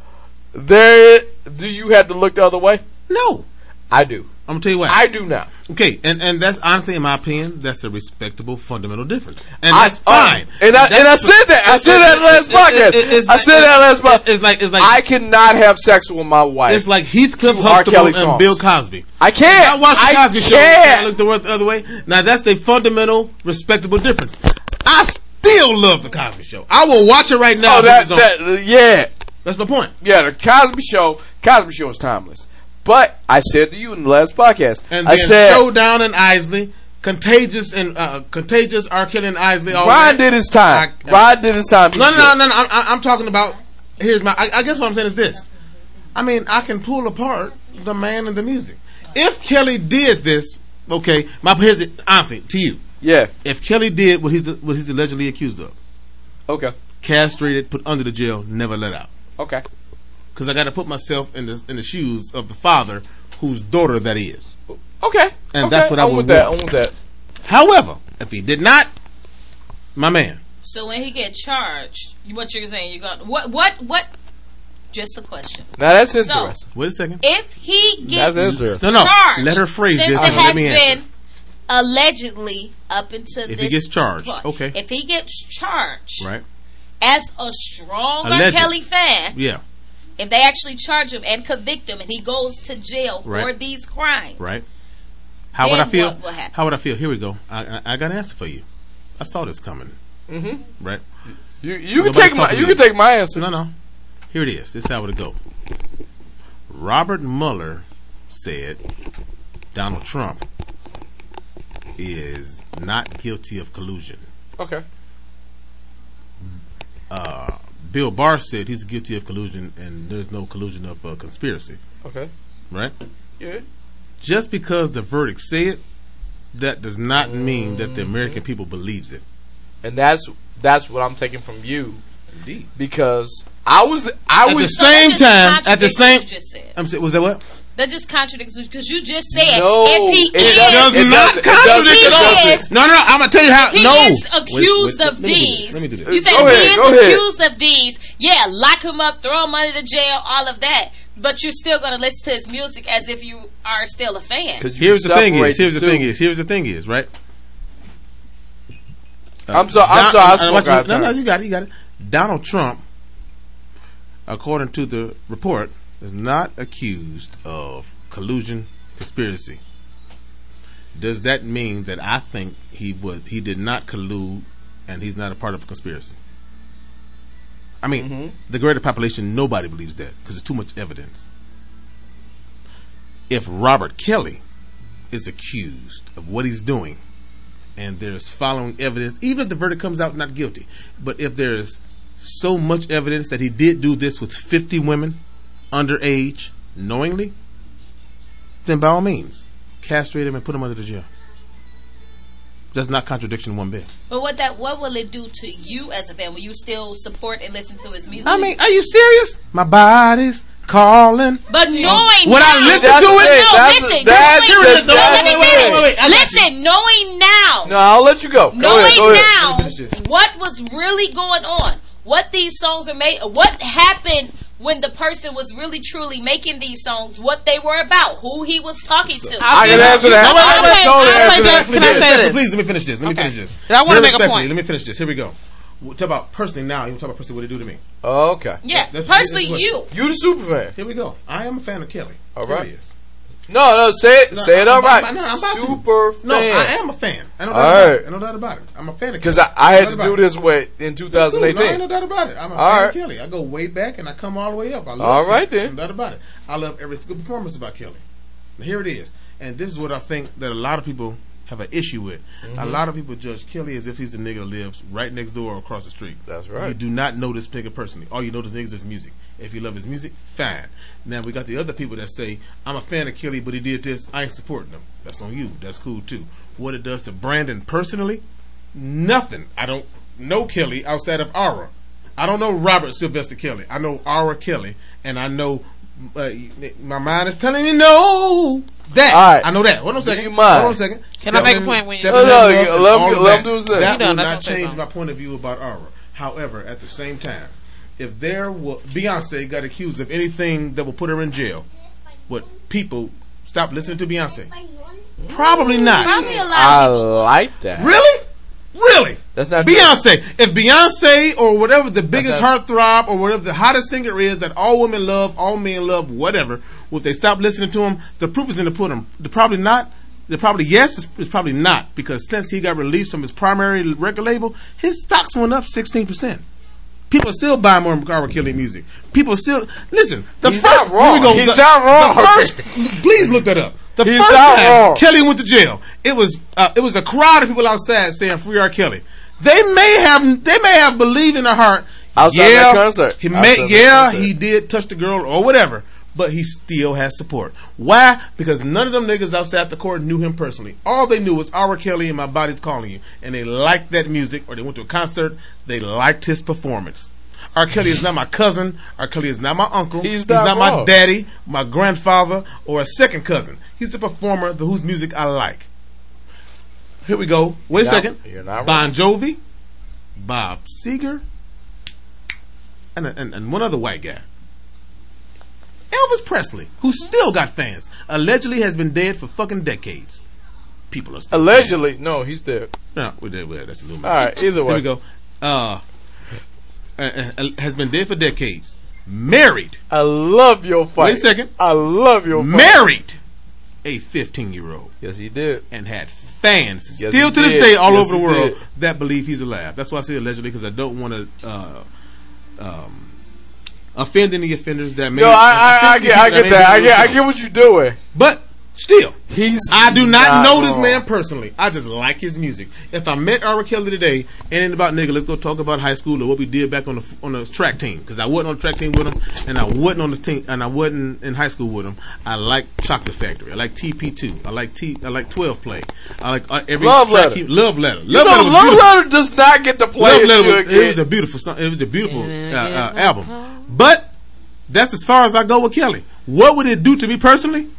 there. Do you have to look the other way? No, I do. I'm gonna tell you what I do now. Okay, and, and that's honestly, in my opinion, that's a respectable fundamental difference, and I, that's fine. Uh, and I that's and I said that I said that last podcast. I said that last podcast. It's like it's like I cannot have sex with my wife. It's like Heathcliff Huxtable and songs. Bill Cosby. I can't. If I watch the I Cosby can't. Show. I look the, the other way. Now that's the fundamental respectable difference. I still love the Cosby Show. I will watch it right now. Oh, that, that, uh, yeah, that's my point. Yeah, the Cosby Show. Cosby Show is timeless. But I said to you in the last podcast, and I said Showdown and Isley, Contagious and uh, Contagious, R. Kelly and Isley. All Ryan did his time. I, I, Ryan did his time. No, no, no, no, no. I'm, I'm talking about. Here's my. I, I guess what I'm saying is this. I mean, I can pull apart the man and the music. If Kelly did this, okay. My here's the, honestly to you. Yeah. If Kelly did what he's what he's allegedly accused of. Okay. Castrated, put under the jail, never let out. Okay. Because I got to put myself in the in the shoes of the father whose daughter that is. Okay, and okay. That's what I would want. That. I want that. However, if he did not, my man. So when he get charged, what you're saying? You got what? What? What? Just a question. Now that's interesting. So, wait a second. If he gets charged, no, no. Let her phrase this. Since it has been allegedly up until this. If he gets charged, part. Okay. If he gets charged, right? As a strong R. Kelly fan, yeah. If they actually charge him and convict him, and he goes to jail right. for these crimes, right? How would I feel? How would I feel? Here we go. I, I, I got an answer for you. I saw this coming. Mm-hmm. Right? You, you can take my you can take my answer. No, no. Here it is. This is how it would go. Robert Mueller said Donald Trump is not guilty of collusion. Okay. Uh. Bill Barr said he's guilty of collusion, and there's no collusion of uh, conspiracy. Okay. Right? Yeah. Just because the verdict said that does not mm-hmm. mean that the American people believes it. And that's that's what I'm taking from you. Indeed. Because I was I at was the same so time at the same I'm saying was that what? That just contradicts because you just said no, if he it is does it not doesn't, contradict it doesn't, it doesn't. No, no, I'm gonna tell you how. If he no, is accused wait, wait, of let these. Let me do this. You said go he ahead, is accused ahead. Of these. Yeah, lock him up, throw him under the jail, all of that. But you're still gonna listen to his music as if you are still a fan. Here's the thing is. Here's the, the thing is. Here's the thing is. Right. Uh, I'm sorry. I'm sorry. I spoke out of turn. No, no, you got it. You got it. Donald Trump, according to the report, is not accused of collusion, conspiracy. Does that mean that I think he was he did not collude and he's not a part of a conspiracy? I mean, mm-hmm. the greater population, nobody believes that because there's too much evidence. If Robert Kelly is accused of what he's doing and there's following evidence, even if the verdict comes out not guilty, but if there's so much evidence that he did do this with fifty women underage, knowingly, then by all means, castrate him and put him under the jail. That's not contradiction one bit. But what that what will it do to you as a fan? Will you still support and listen to his music? I mean, are you serious? My body's calling. But knowing now, would I listen that's to it? It? No, that's listen. That's knowing, that's no, that's no, wait, wait, wait, wait, listen, knowing now. No, I'll let you go. go knowing ahead, go now, ahead. What was really going on? What these songs are made? What happened? When the person was really truly making these songs, what they were about, who he was talking to. I, I can answer that. I want to totally answer that. Can I say this? Please, let me finish this. Let okay. me finish this. And I want to make a point. Let me finish this. Here we go. We'll talk about personally now. You talk about personally what it do to me. Okay. Yeah. That's personally, you. You the super fan. Here we go. I am a fan of Kelly. All right. No, no, say it. No, say it all right. I'm, no, I'm about Super to. fan. No, I am a fan. I know that all right. I know that about it. I'm a fan of Kelly. Because I, I had to do this way in twenty eighteen. Cool. No, I know that about it. I'm a all fan right. of Kelly. I go way back and I come all the way up. I love all Kelly. right then. I know that about it. I love every single performance about Kelly. Now, here it is. And this is what I think that a lot of people have an issue with. Mm-hmm. A lot of people judge Kelly as if he's a nigga who lives right next door or across the street. That's right. You do not know this nigga personally. All you know this nigga is his music. If you love his music, fine. Now we got the other people that say, I'm a fan of Kelly, but he did this, I ain't supporting him. That's on you. That's cool too. What it does to Brandon personally, nothing. I don't know Kelly outside of Aura. I don't know Robert Sylvester Kelly. I know Aura Kelly, and I know uh, my mind is telling me no. That right. I know that. Hold on a second. Hold on a second. Can Step I make in, a point when you? No, no. You love, you love that. That will not change my point of view about Aura. However, at the same time, if there were Beyonce got accused of anything that will put her in jail, would people stop listening to Beyonce? Probably not. Probably a lot. I like that. Really? Really? That's not Beyonce. True. If Beyonce or whatever the biggest heartthrob or whatever the hottest singer is that all women love, all men love, whatever, would they stop listening to him? The proof is in the pudding. The probably not. The probably yes is, is probably not, because since he got released from his primary record label, his stocks went up sixteen percent. People are still buying more R. Kelly music. People still listen. The He's first, not wrong. Go, He's the, not wrong. The first, please look that up. The He's first not time wrong. Kelly went to jail, it was uh, it was a crowd of people outside saying "Free R. Kelly." They may have they may have believed in their heart. Outside yeah, that concert, he outside may, yeah, concert. He did touch the girl or whatever, but he still has support. Why? Because none of them niggas outside the court knew him personally. All they knew was R. Kelly and My Body's Calling You. And they liked that music, or they went to a concert, they liked his performance. R. Kelly is not my cousin. R. Kelly is not my uncle. He's not, He's not my daddy, my grandfather, or a second cousin. He's the performer whose music I like. Here we go. Wait you're a second. Not, you're not Bon Jovi, Bob Seger, and, and, and one other white guy. Elvis Presley, who still got fans, allegedly has been dead for fucking decades. People are still allegedly fans. No, he's dead. No, we're dead. We're dead. That's a little. All right, either way. Here we go. Uh, uh, uh, has been dead for decades. Married. I love your fight. Wait a second. I love your fight. Married a fifteen-year-old. Yes, he did. And had fans yes, still to this did. day all yes, over the world did. that believe he's alive. That's why I say allegedly, because I don't want to. Uh, um, Offend any offenders that may. No, I, I, I get, I get that. that. I get, I get what you're doing. But still, he's. I do not, not know this man personally. I just like his music. If I met R. Kelly today, and about nigga, let's go talk about high school or what we did back on the on the track team, because I wasn't on the track team with him, and I wasn't on the team, and I wasn't in high school with him. I like Chocolate Factory. I like T P two. I like T. I like twelve play. I like uh, every love track letter. He, love letter. Love you know, letter. Love beautiful. Letter does not get to play. Love letter. Was, it was a beautiful song. It was a beautiful uh, uh, album. But that's as far as I go with Kelly. What would it do to me personally?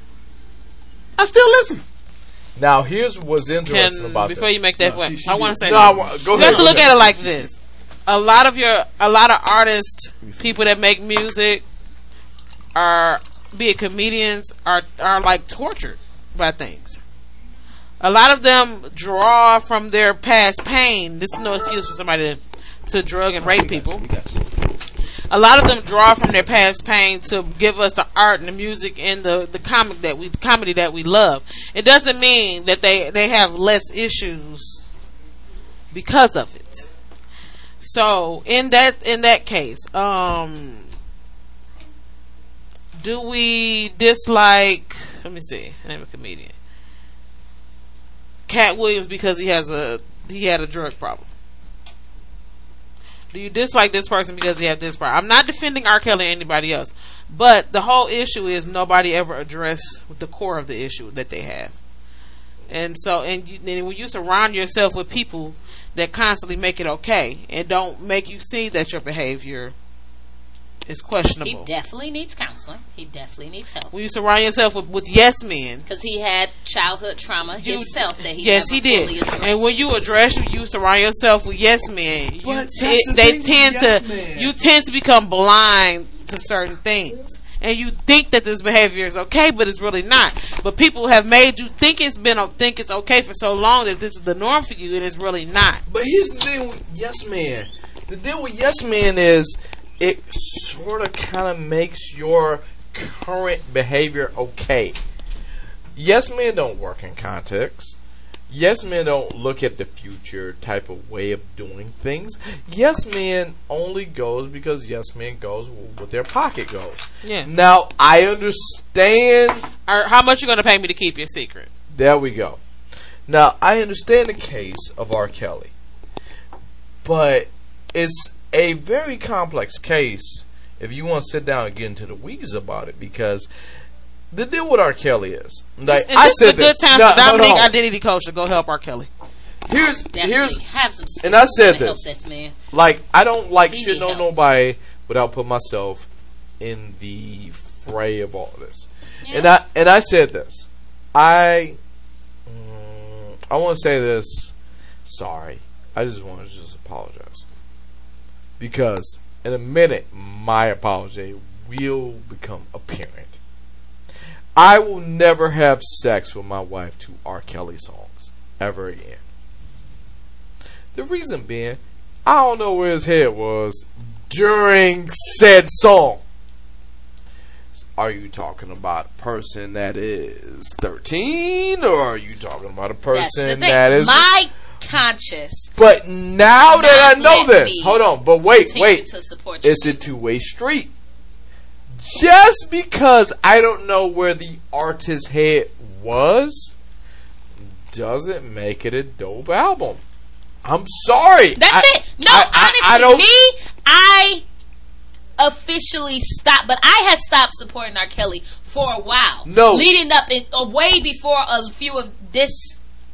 I still listen. Now, here's what's interesting Can, about before this. you make that no, point, she, she I want to say no, I want, go you ahead, have to look ahead. at it like this. A lot of your, a lot of artists, people that make music, are be it comedians, are are like tortured by things. A lot of them draw from their past pain. This is no excuse for somebody to, to drug and rape people. A lot of them draw from their past pain to give us the art and the music and the, the comic that we comedy that we love. It doesn't mean that they, they have less issues because of it. So in that in that case, um, do we dislike? Let me see. I am a comedian. Cat Williams because he has a he had a drug problem. Do you dislike this person because they have this problem? I'm not defending R. Kelly or anybody else. But the whole issue is nobody ever addressed the core of the issue that they have. And so, and, you, and when you surround yourself with people that constantly make it okay and don't make you see that your behavior is questionable. He definitely needs counseling. He definitely needs help. When you surround yourself with, with yes men. Because he had childhood trauma you, himself that he yes, never he did. fully addressed. And when you address you, you surround yourself with yes men. You t- the they tend yes to man. you tend to become blind to certain things. And you think that this behavior is okay, but it's really not. But people have made you think it's been think it's okay for so long that this is the norm for you, and it's really not. But here's the thing with yes men. The deal with yes men is it sort of kind of makes your current behavior okay. Yes, men don't work in context. Yes, men don't look at the future type of way of doing things. Yes, men only goes because yes, men goes with their pocket goes. Yeah. Now, I understand... Or how much you going to pay me to keep your secret? There we go. Now, I understand the case of R. Kelly. But it's a very complex case if you want to sit down and get into the weeds about it, because... The deal with R. Kelly is, like, I this said, is a good time that, for no, Dominique no, no. Identity Coach to go help R. Kelly. Here's Definitely. here's have some and I said this, this man. Like, I don't like he shit on help. nobody without putting myself in the fray of all this. Yeah. And I and I said this. I mm, I want to say this. Sorry, I just want to just apologize, because in a minute my apology will become apparent. I will never have sex with my wife to R. Kelly songs ever again. The reason being, I don't know where his head was during said song. Are you talking about a person that is thirteen, or are you talking about a person that is my conscious? But now that I know this, hold on. But wait, wait. It's a two-way street. Just because I don't know where the artist's head was doesn't make it a dope album. I'm sorry. That's I, it. No, I, honestly, I, I don't... me, I officially stopped, but I had stopped supporting R. Kelly for a while. No. Leading up, in, uh, way before a few of this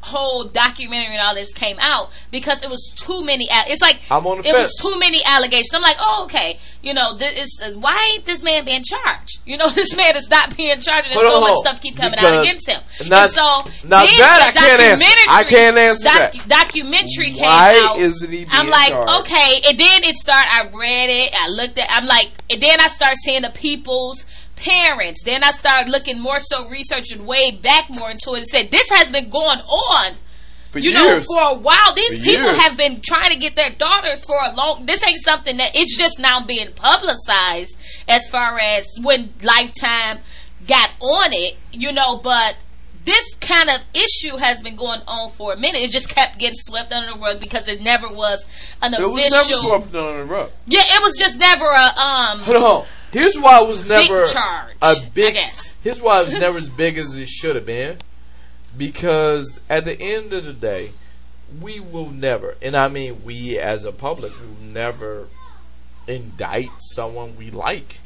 whole documentary and all this came out, because it was too many. It's like I'm on the it fence. was too many allegations. I'm like, oh, okay, you know, this is, uh, why ain't this man being charged? You know, this man is not being charged, and there's so much stuff keep coming because out against him. Not, and so now that I can't answer, I can't answer docu- that documentary came why out. Why isn't he being I'm like, charged? Okay, and then it started. I read it. I looked at. I'm like, and then I start seeing the people's parents. Then I started looking more so, researching way back more into it, and said this has been going on for you years. know for a while. These for people years. have been trying to get their daughters for a long. This ain't something that it's just now being publicized as far as when Lifetime got on it, you know. But this kind of issue has been going on for a minute. It just kept getting swept under the rug because it never was an official. It was never swept under the rug. Yeah, it was just never a um. Hold on. Here's why it was never big charge, a big. I guess. Here's why it was never as big as it should have been, because at the end of the day, we will never, and I mean we as a public, we will never indict someone we like.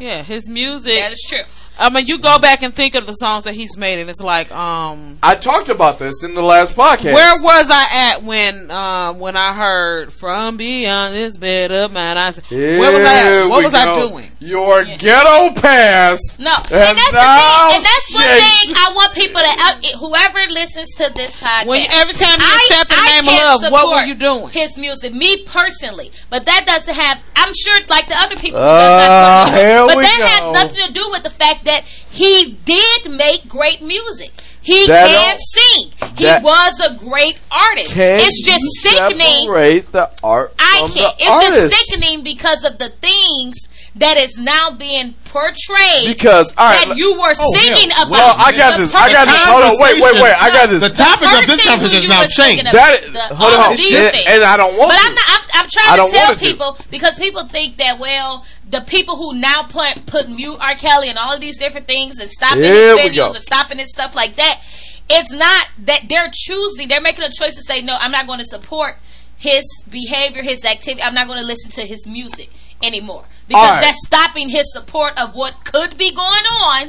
Yeah, his music. That is true. I mean, you go back and think of the songs that he's made, and it's like, um. I talked about this in the last podcast. Where was I at when, um, when I heard "From Beyond This Bed of Mine"? I said, yeah, where was I at? What was go. I doing? Your yeah. ghetto pass. No, and that's the thing. And that's one thing I want people to out. Whoever listens to this podcast, when every time you accept the name of love, what were you doing? His music, me personally, but that doesn't have. I'm sure, like the other people, uh, does not here but we that go. has nothing to do with the fact that he did make great music. He that can sing. He was a great artist. Can it's just sickening. Separate the art I from can't. The it's artist. Just sickening because of the things that is now being portrayed. Because all right, that you were oh, singing yeah. about. Well, I got this. I got this. Hold on. Wait, wait, wait. I got this. The topic the of this conversation is now changed. That is, the, hold on. And, and I don't want. But to. I'm not. I'm, I'm trying to tell people to. Because people think that well. The people who now put, put mute R. Kelly and all of these different things and stopping his videos and stopping his stuff like that, it's not that they're choosing. They're making a choice to say, no, I'm not going to support his behavior, his activity. I'm not going to listen to his music anymore. Because right. that's stopping his support of what could be going on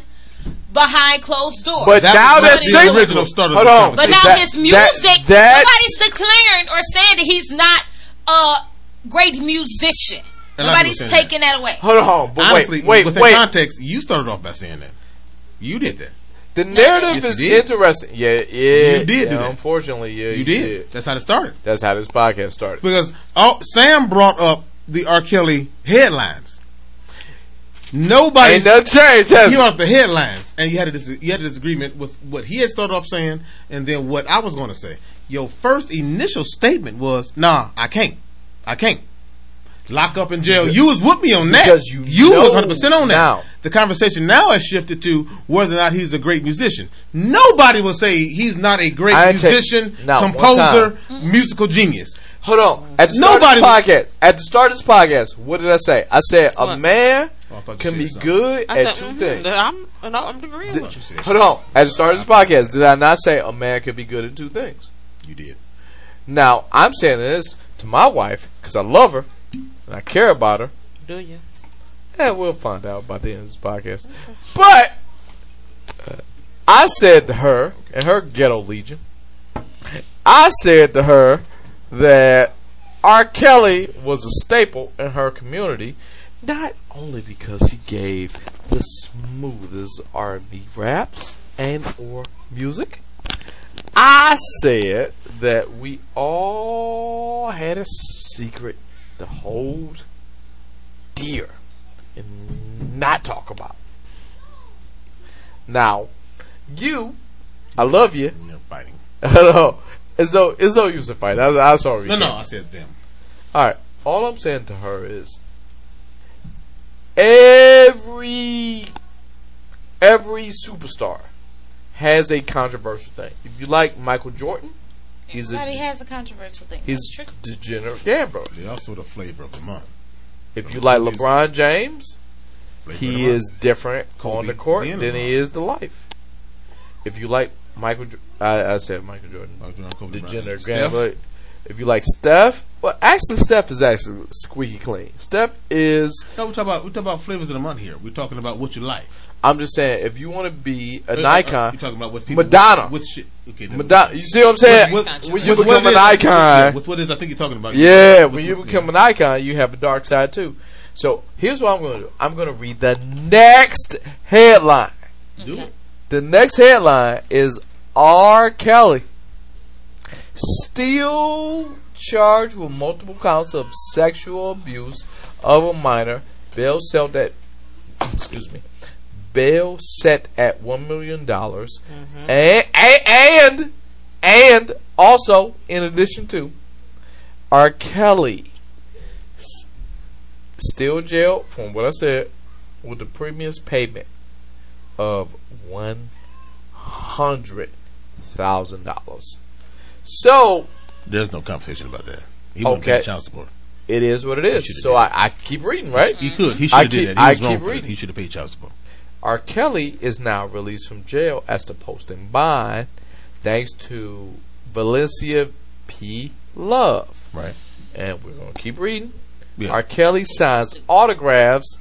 behind closed doors. But that now that's the original start of the conversation. But now that, his music, that, nobody's declaring or saying that he's not a great musician. And nobody's taking that. that away. Hold on, but honestly, wait, wait, within wait. context, you started off by saying that. You did that. The narrative yes, is interesting. Yeah, yeah. You did yeah, do that. Unfortunately, yeah, you, you did. did. That's how it started. That's how this podcast started. Because oh, Sam brought up the R. Kelly headlines. Nobody ain't no change. You off the headlines, and you had a dis- you had a disagreement with what he had started off saying, and then what I was going to say. Your first initial statement was, "Nah, I can't. I can't." lock up in jail. You was with me on that. Because you you was one hundred percent on that. Now. The conversation now has shifted to whether or not he's a great musician. Nobody will say he's not a great musician, you, no, composer, musical genius. Hold on. At the start Nobody of this podcast, at the start of this podcast, what did I say? I said what? a man oh, can be good I at said, two mm-hmm, things. I'm, I'm agreeing the, with you. Hold on. At the start of this podcast, did I not say a man can be good at two things? You did. Now, I'm saying this to my wife because I love her. And I care about her. Do you? Yeah, we'll find out by the end of this podcast. Okay. But uh, I said to her, and her ghetto legion, I said to her that R. Kelly was a staple in her community, not only because he gave the smoothest R and B raps and or music. I said that we all had a secret to hold dear and not talk about. Now, you, I love you. No fighting. No, as though as though you was a fight. I, I saw you. No, no, I said them. All right. All I'm saying to her is every every superstar has a controversial thing. If you like Michael Jordan. He's Everybody a, has a controversial thing. He's a degenerate gambler. He's also the flavor of the month. If you like LeBron James, he is different on the court than he is the life. If you like Michael, I, I said Michael Jordan, degenerate gambler. If you like Steph, well, actually Steph is actually squeaky clean. Steph is. No, we talk about we talk about flavors of the month here. We're talking about what you like. I'm just saying, if you want to be an uh, icon, you're talking about with people, Madonna. With, with shit. Okay, no, Madonna. You see what I'm saying? With, with, when you with become an is, icon. With, with what is I think you're talking about. Yeah, with, when you with, become yeah. an icon, you have a dark side too. So, here's what I'm going to do. I'm going to read the next headline. Do okay. it. The next headline is R. Kelly still charged with multiple counts of sexual abuse of a minor. Bill sold that. Excuse me. Bail set at one million dollars, mm-hmm. and, and and also in addition to R. Kelly s- still jailed from what I said with the previous payment of one hundred thousand dollars. So there's no conversation about that. He won't okay. get child support. It is what it is. So I, I keep reading, right? He could. He should have did that. He was wrong for it. He should have paid child support. R. Kelly is now released from jail as to post in bond thanks to Valencia P. Love. Right. And we're going to keep reading. Yeah. R. Kelly signs autographs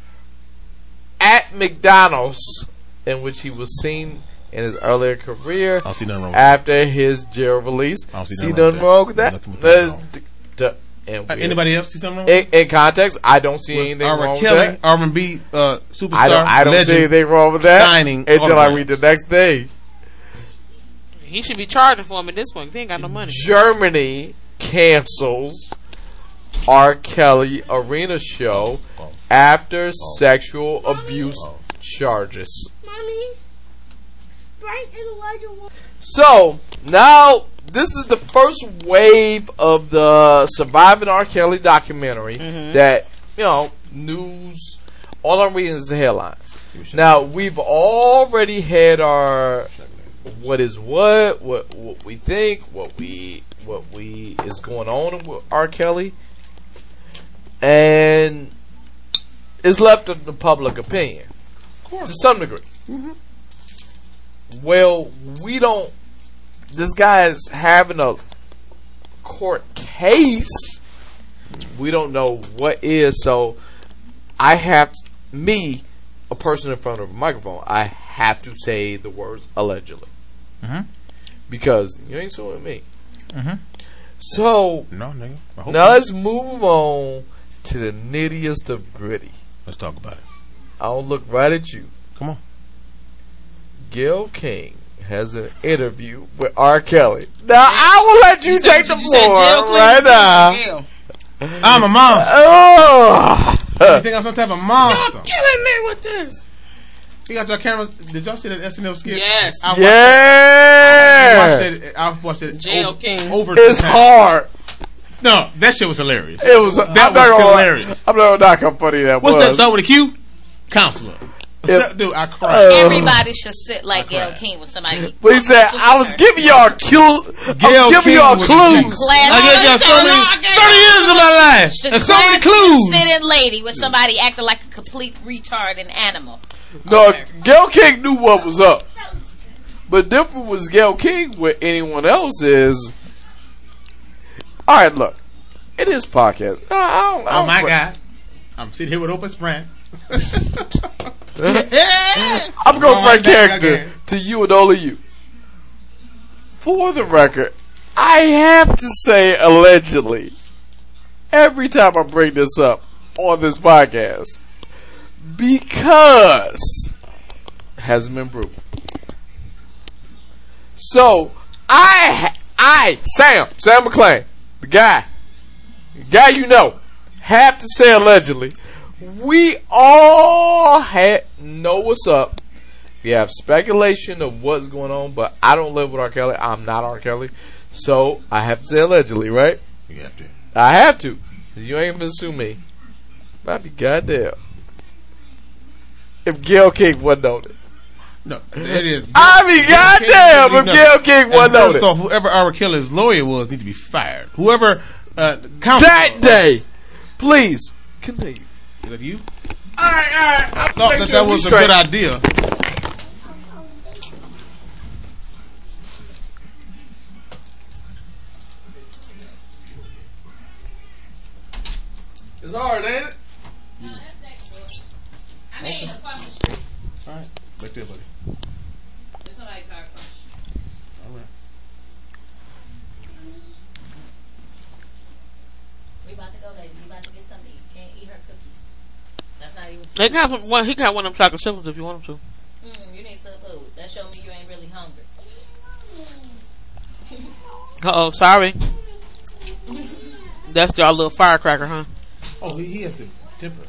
at McDonald's in which he was seen in his earlier career. I don't see nothing wrong with that. After his jail release. I don't see nothing, see nothing wrong with that. With that. Wrong with that. Uh, And uh, anybody else see something wrong? In, in context, I don't see with anything R. wrong Kelly, with that. R and B uh, superstar, I don't, I don't legend, see anything wrong with that until I read the next thing. He should be charging for him at this point because he ain't got no money. Germany cancels R. Kelly arena show oh, oh, after oh, sexual mommy, abuse oh. charges. Mommy, Bright and Elijah. Wa- so now. This is the first wave of the Surviving R. Kelly documentary mm-hmm. that, you know, news, all I'm reading is the headlines. Now, we've already had our what is what, what what we think, what we what we is going on with R. Kelly, and it's left up to public opinion to some degree. Mm-hmm. Well, we don't. This guy is having a court case. We don't know what is. So I have me, a person in front of a microphone. I have to say the words allegedly mm-hmm. because you ain't suing me. Mm-hmm. So no, nigga. I hope now you. Let's move on to the nittiest of gritty. Let's talk about it. I'll look right at you. Come on, Gail King. Has an interview with R. Kelly. Now I will let you, you take said, the you floor right now. I'm a monster. Oh. You think I'm some type of monster? You're killing me with this. You got your camera. Did y'all see that S N L skit? Yes. I yeah. Watched it. I watched it. I watched it. Jail over, King. Over it's time. Hard. No, that shit was hilarious. It was. That I'm was hilarious. I'm not gonna how funny that What's was. What's that start with a Q? Counselor. If, Dude, I cried. Everybody should sit like Gail King with somebody. But he said, I was giving y'all clues. I was giving y'all clues. I gave y'all so many, thirty years of my life. And so many clues. Sitting lady with somebody acting like a complete retard and animal. No, Gail King knew what was up. But different was Gail King with anyone else is. All right, look. It is podcast. I don't, I don't, oh, my but, God. I'm sitting here with Open Sprint. I'm going oh, my character again. To you and only you. For the record, I have to say allegedly every time I bring this up on this podcast because it hasn't been proven. So I, I Sam, Sam McClain, the guy, the guy you know, have to say allegedly. We all had, know what's up. We have speculation of what's going on, but I don't live with R. Kelly. I'm not R. Kelly. So I have to say allegedly, right? You have to. I have to. You ain't gonna sue me. I'd be goddamn. If Gail King wasn't on it. No, it is. I'd be goddamn if Gail King wasn't on it. First off, whoever R. Kelly's lawyer was need to be fired. Whoever uh, counsel that day. Please continue. Is that you? Alright, alright. I thought that sure that was a straight. Good idea. It's hard, ain't it? No, that's next door. I mean, okay. Across the street. Alright, back there, buddy. There's somebody car across the street. Alright. We about to go, baby. We about to get something to eat. Can't eat her cookies. They got some. Well, he got one of them chocolate chips if you want him to. Mm, you need some food. That show me you ain't really hungry. uh oh, sorry. That's y'all little firecracker, huh? Oh, he, he has the temper.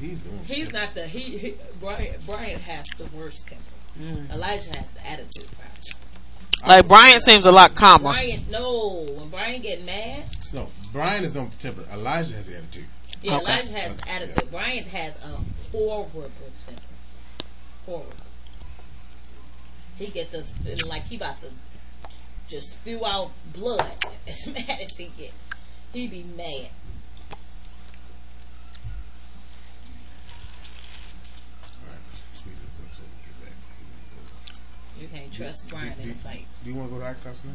He's the one. He's temper. Not the. He, he Brian, Brian has the worst temper. Mm. Elijah has the attitude problem. Like Brian seems a lot calmer. Brian, no, when Brian get mad. No, Brian is not the temper. Elijah has the attitude. Yeah, okay. Elijah has an attitude. Brian has a horrible temper. Horrible. He get the like he about to just spew out blood as mad as he get. He be mad. You can't trust do, Brian do, in a fight. Do you want to go to Ike's house tonight?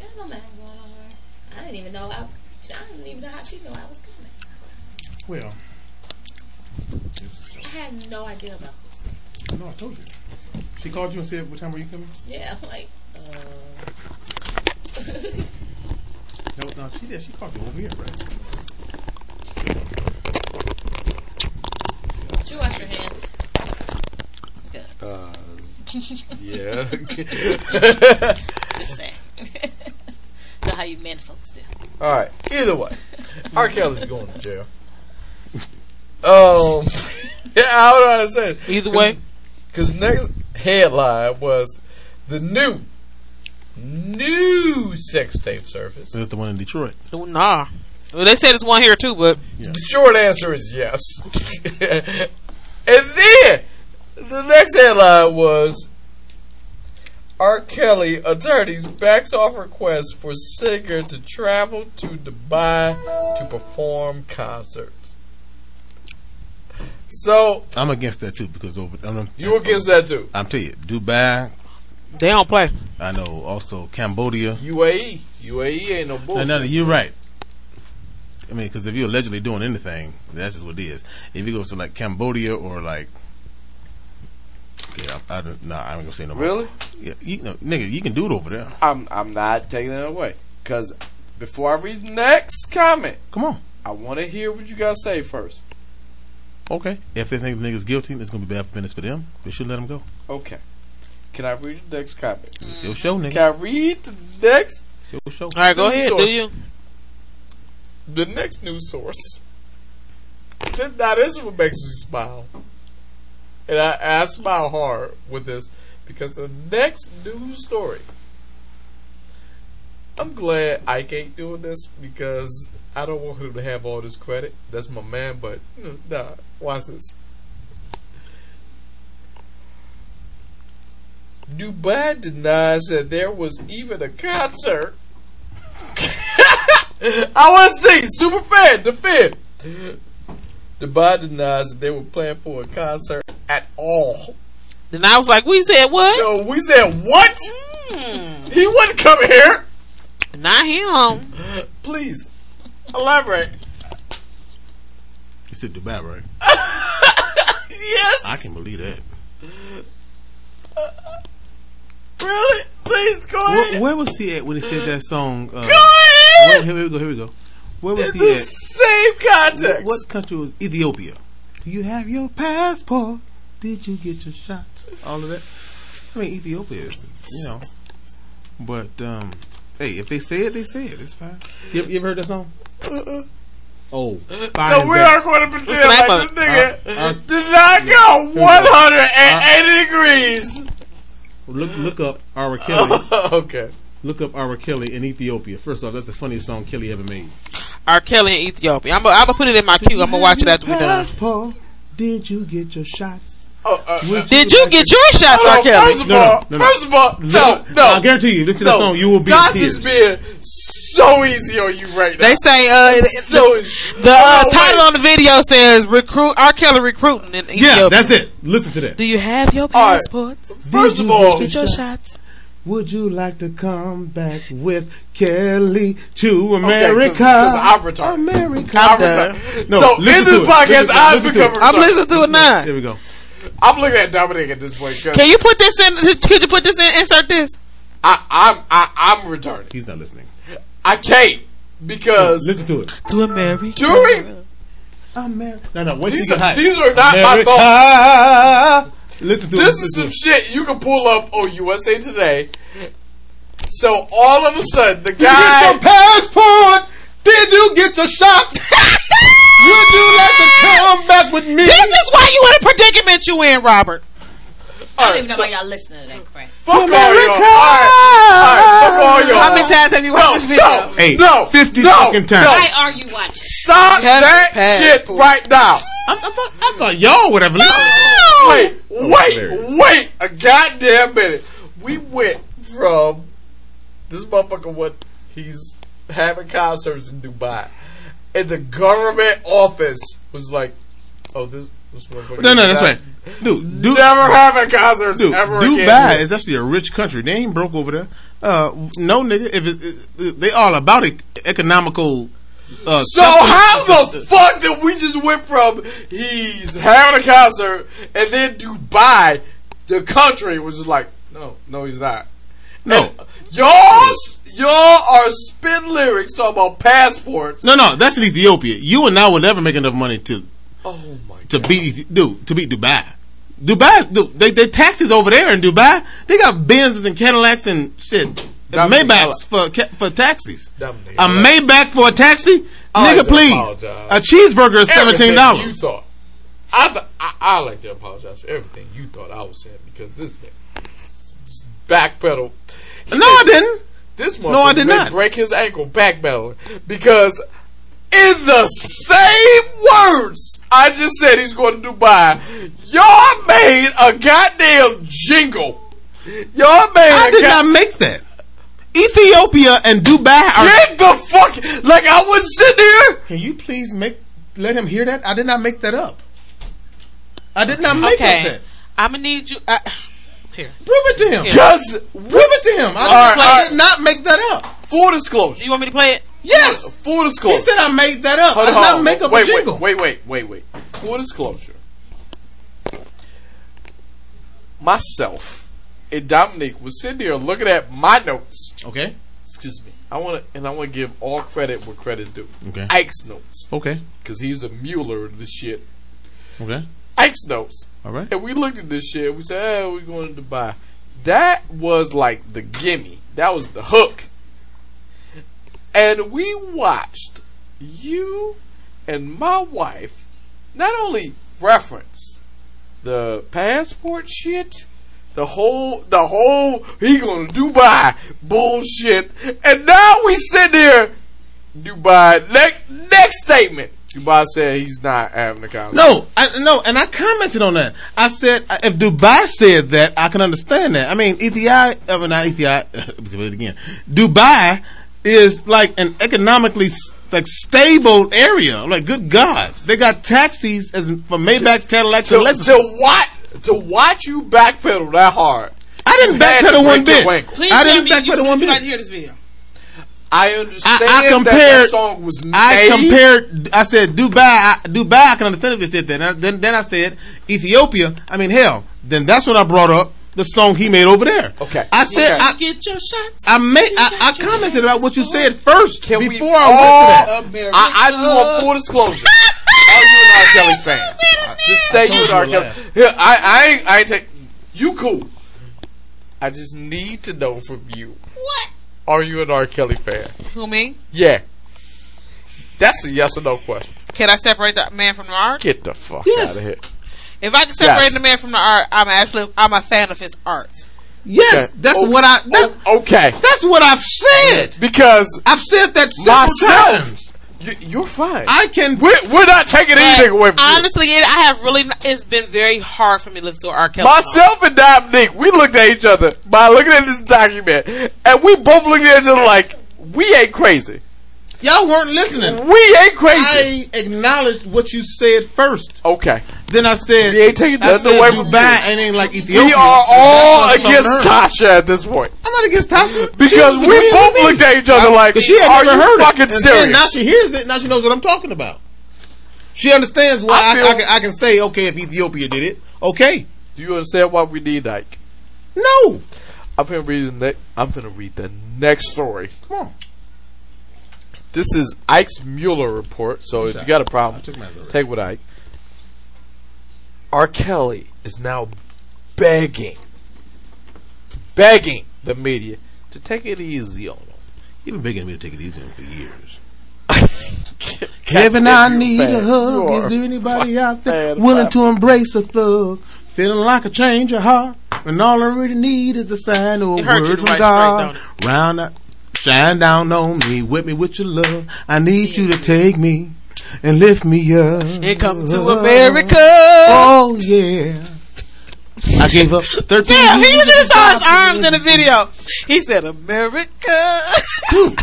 There's no man going on there. I didn't even know I. I didn't even know how she knew I was coming. Well, I had no idea about this thing. No, I told you. She called you and said, what time were you coming? Yeah, I'm like, uh. no, no, she did. She called you over here, right? Did you wash your hands? Okay. Uh, yeah. Just saying. That's how you men folks do. Alright, either way. R. Kelly's going to jail. Um, yeah, I don't know how to say it. Either Cause, way. Because next headline was the new, new sex tape surface. Is it the one in Detroit? Oh, nah. Well, they said it's one here too, but. Yeah. The short answer is yes. And then, the next headline was R. Kelly attorneys backs off requests for singer to travel to Dubai to perform concerts. So I'm against that too because over I'm, you're I'm, against that too. I'm telling you, Dubai. They don't play. I know. Also, Cambodia, U A E, U A E ain't no bullshit. No, no, you're right. I mean, because if you're allegedly doing anything, that's just what it is. If you go to like Cambodia or like. Yeah, I don't. Nah, I ain't gonna say no more. Really? Yeah, you know, nigga, you can do it over there. I'm, I'm not taking it away. Cause before I read the next comment, come on, I want to hear what you guys say first. Okay. If they think the nigga's guilty, it's gonna be bad for for them. They should let him go. Okay. Can I read the next comment? It's your show, nigga. Can I read the next? It's your show. All right, go ahead. Source. Do you? The next news source. Now this is what makes me smile. And I, I smile hard with this because the next news story I'm glad Ike ain't doing this because I don't want him to have all this credit. That's my man, but you know, nah, watch this. Dubai denies that there was even a concert. I want to see super fan defend. Dubai denies that they were playing for a concert at all. Then I was like, we said what? No, we said what? Mm. He wouldn't come here. Not him. Please elaborate. You said Dubai, right? Yes. I can believe that. Uh, really? Please go ahead. Where, where was he at when he said that song? Uh, go ahead. Where, here we go. Here we go. Where was In he the at? Same context. What, what country was Ethiopia? Do you have your passport? Did you get your shots? All of that. I mean, Ethiopia is, you know. But um, hey, if they say it, they say it. It's fine. You, you ever heard that song? Uh-uh. Oh, so we are going to pretend like this nigga uh, uh, did not go one hundred eighty uh, degrees. Look, look up R. Kelly. Okay. Look up R. Kelly in Ethiopia. First off, that's the funniest song Kelly ever made. R. Kelly in Ethiopia. I'm gonna put it in my queue. I'm gonna watch it after we're done. Paul, did you get your shots? Oh, uh, uh, did you get your shots, R. Kelly? First of all, no, no, no, first of all, no, no. I guarantee you, listen to that song, you will be. Josh is being so easy on you right now. They say uh, so the, the uh, oh, title wait. on the video says recruit R. Kelly recruiting in Ethiopia. Yeah, that's it. Listen to that. Do you have your passport? Right. First Did of you all, get your shots. Would you like to come back with Kelly to America? Okay, cause, cause I'm America. I'm retarded. No, so in this podcast, I've become retarded. I'm listening to it now. Here we go. I'm looking at Dominic at this point. Can you put this in? Could you put this in? Insert this. I, I'm I, I'm retarded. He's not listening. I can't because no, listen to it. To America. During America. No, no. These are, these are not America. My thoughts. Listen to this. This is some shit you can pull up on U S A Today. So all of a sudden, the guy. Did you get your passport? Did you get your shot? Would you like to come back with me? This is why you in a predicament you in, Robert. I don't even know why y'all listening to that crap. Fuck all y'all. Fuck all y'all. How many times have you watched this video? Hey, no, fifty fucking times. Why are you watching? Stop that shit right now. I thought y'all would have listened. Wait, wait, wait a goddamn minute. We went from this motherfucker what he's having concerts in Dubai. And the government office was like, oh, this, this one. No, no, that's right. Dude, dude, never having concerts dude, ever Dubai again. Dubai is actually a rich country. They ain't broke over there. Uh, no, nigga. If it, it, they all about it, economical. Uh, so how the fuck did we just went from he's having a concert and then Dubai, the country, was just like, no, no, he's not. No. Y'all, y'all are spin lyrics talking about passports. No, no, that's in Ethiopia. You and I will never make enough money to, oh my to God. beat, dude, to beat Dubai. Dubai, dude, they, they taxes over there in Dubai. They got Benzes and Cadillacs and shit. Maybachs for for taxis. Dominic, a Maybach for a taxi, I nigga. Like please, apologize. A cheeseburger is seventeen dollars. You thought I, th- I, I like to apologize for everything you thought I was saying because this nigga backpedal. No, I didn't. This motherfucker no, I did not break his ankle backpedaling because in the same words I just said he's going to Dubai, y'all made a goddamn jingle. Y'all made. I a did god- not make that. Ethiopia and Dubai are. Get the fuck! Like I wouldn't sit there. Can you please make let him hear that? I did not make that up. I did not make okay. up that. I'm gonna need you. I- Here. Prove it to him. Cause prove it to him. I, right, I right. did not make that up. Full disclosure. You want me to play it? Yes. Full disclosure. He said I made that up. Hold I did not on. make up wait, a jingle. Wait, wait, wait, wait, wait. Full disclosure. Myself and Dominic was sitting there looking at my notes. Okay. Excuse me. I want to, and I want to give all credit where credit's due. Okay. Ike's notes. Okay. Because he's a Mueller of this shit. Okay. Ike's notes. All right. And we looked at this shit. We said, hey, we're going to Dubai. That was like the gimme. That was the hook. And we watched you and my wife not only reference the passport shit, The whole, the whole, he going to Dubai bullshit. And now we sit there. Dubai, next, next statement. Dubai said he's not having a conversation. No, I, no, and I commented on that. I said, if Dubai said that, I can understand that. I mean, Ethiopia, well, not Ethiopia, it again. Dubai is like an economically like stable area. Like, good God. They got taxis as for Maybachs, Cadillacs, and Lexus. To what? To watch you backpedal that hard. I didn't backpedal one bit. Please I didn't backpedal one bit. I did not hear this video. I understand I, I compared, that that song was made. I compared. I said Dubai. I, Dubai. I can understand if they said that. And I, then, then I said Ethiopia. I mean, hell. Then that's what I brought up. The song he made over there. Okay. I said. Okay. I, Get your shots. I made. I, I commented about what you said first. Can before we, I oh, went to that. I, I just want full disclosure. Are you an R. Kelly fan? Just say you an R. Kelly. Here, I, I ain't. I ain't take. You cool. I just need to know from you. What? Are you an R. Kelly fan? Who, me? Yeah. That's a yes or no question. Can I separate the man from the art? Get the fuck yes. out of here. If I can separate yes. the man from the art, I'm actually I'm a fan of his art. Yes, okay. that's okay. what I. That's, okay, that's what I've said. Because I've said that several times. You, you're fine. I can. We're, we're not taking anything away from honestly, you. Honestly, I have really. Not, it's been very hard for me to listen to R. Kelly. Myself song. And Dominique, we looked at each other by looking at this document, and we both looked at each other like we ain't crazy. Y'all weren't listening. We ain't crazy. I acknowledged what you said first. Okay. Then I said, we ain't taking nothing away from Dubai and ain't like Ethiopia. We are all against Tasha at this point. I'm not against Tasha because we both looked at each other like, she had never heard it. Are you fucking serious? And now she hears it. Now she knows what I'm talking about. She understands why I, I, I, can, I can say, okay, if Ethiopia did it, okay. Do you understand why we need Ike? No. I'm finna read the next. I'm finna read the next story. Come on. This is Ike's Mueller report, so if you got a problem, take it with Ike. R. Kelly is now begging, begging the media to take it easy on him. You've been begging me to take it easy on him for years. Kevin, I need a hug. Is there anybody out there willing to embrace a thug? Feeling like a change of heart, and all I really need is a sign or a word from God. Round up. Shine down on me, whip me with your love. I need yeah. you to take me and lift me up. And come to America. Oh, yeah. I gave up thirteen Damn, he usually saw his arms in the video. He said, America. Dude,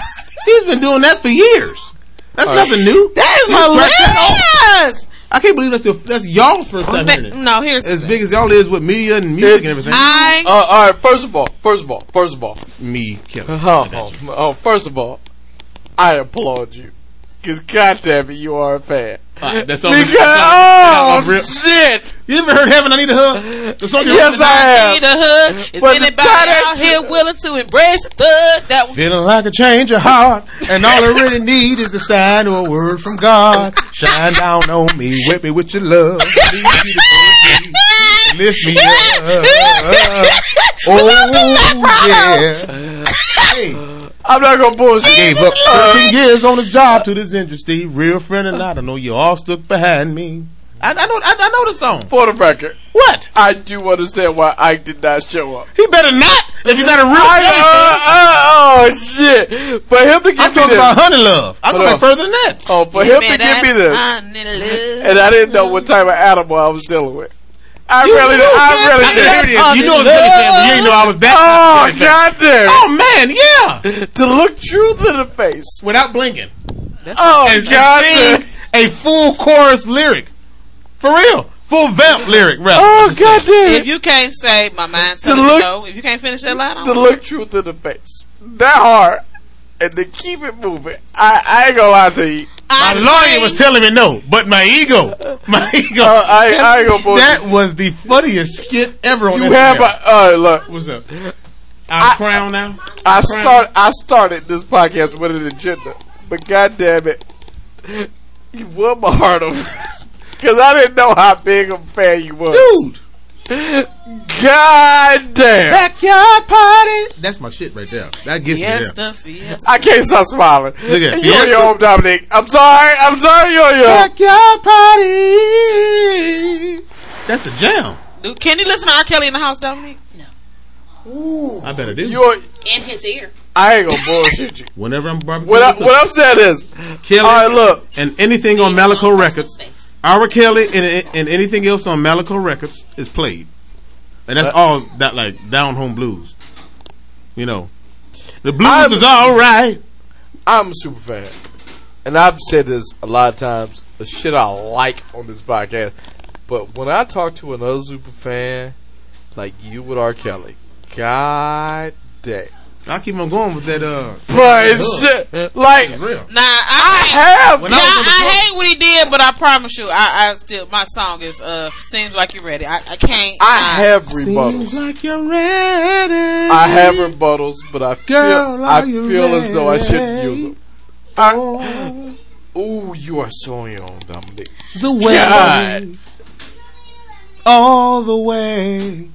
he's been doing that for years. That's all nothing right. new. That is hilarious. hilarious. I can't believe that's, the, that's y'all's first time hearing it. No, here's as big as y'all is with media and music and everything. I uh, all right. First of all, first of all, first of all, me, Kelly. Oh, oh, oh, first of all, I applaud you because goddamn it, you are a fan. Right, that's all because, because oh I'm real. Shit! You ever heard "Heaven I Need a Hug"? The song yes, I have. I need a hug. Is but anybody out here willing to embrace a thug? That one. Feeling like a change of heart, and all I really need is the sign or a word from God. Shine down on me, whip me with your love. Lift me up. Oh yeah. Hey. I'm not gonna bullshit. He gave up thirteen years on his job to this industry, real friend and not. I know you all stuck behind me. I, I know, I, I know the song. For the record, what I do understand why Ike did not show up. He better not if he's not a real. I, uh, uh, oh shit! For him to give I'm me talking this, about honey love. I'm going further than that. Oh, for give him to give me this, and I didn't know what type of animal I was dealing with. I you really, knew, I really did. You knew I was really family. You didn't know I was that. Oh goddamn! Oh man, yeah. To look truth in the face without blinking. That's oh goddamn! A full chorus lyric, for real, full vamp lyric. Rather, oh goddamn! If you can't say my mind's to look, no, if you can't finish that line, to look truth in the face that hard, and to keep it moving. I, I ain't gonna lie to you. My I lawyer mean, was telling me no, but my ego, my ego. Uh, I, I ain't gonna that was the funniest skit ever on you Instagram. Have a, uh, look, what's up? I'm crowned now. I crown. start. I started this podcast with an agenda, but goddamn it, you won my heart over because I didn't know how big a fan you was, dude. God damn. Backyard party. That's my shit right there. That gets fiesta, me there. Fiesta. I can't stop smiling. Look at yo yo, Dominique. I'm sorry. I'm sorry, yo yo. Backyard party. That's the jam. Do, can you listen to R. Kelly in the house, Dominique? No. Oh, I better do. You're in his ear. I ain't gonna bullshit you. Whenever I'm barbecuing, what, I, what I'm saying is, Kelly. All right, look, and anything on Malaco Records, R. Kelly, and and anything else on Malaco Records is played, and that's uh, all that like down home blues. You know, the blues I'm, is all right. I'm a super fan, and I've said this a lot of times. The shit I like on this podcast, but when I talk to another super fan, like you with R. Kelly, God damn. I keep on going with that, uh. But like, nah, I, I have. Nah, I, I hate what he did, but I promise you, I, I still, my song is, uh, Seems Like You're Ready. I, I can't. I, I have rebuttals. Seems like you're ready. I have rebuttals, but I feel, Girl, I feel ready? as though I shouldn't use them. I, oh, you are so young, Dominique. The way. God. All the way.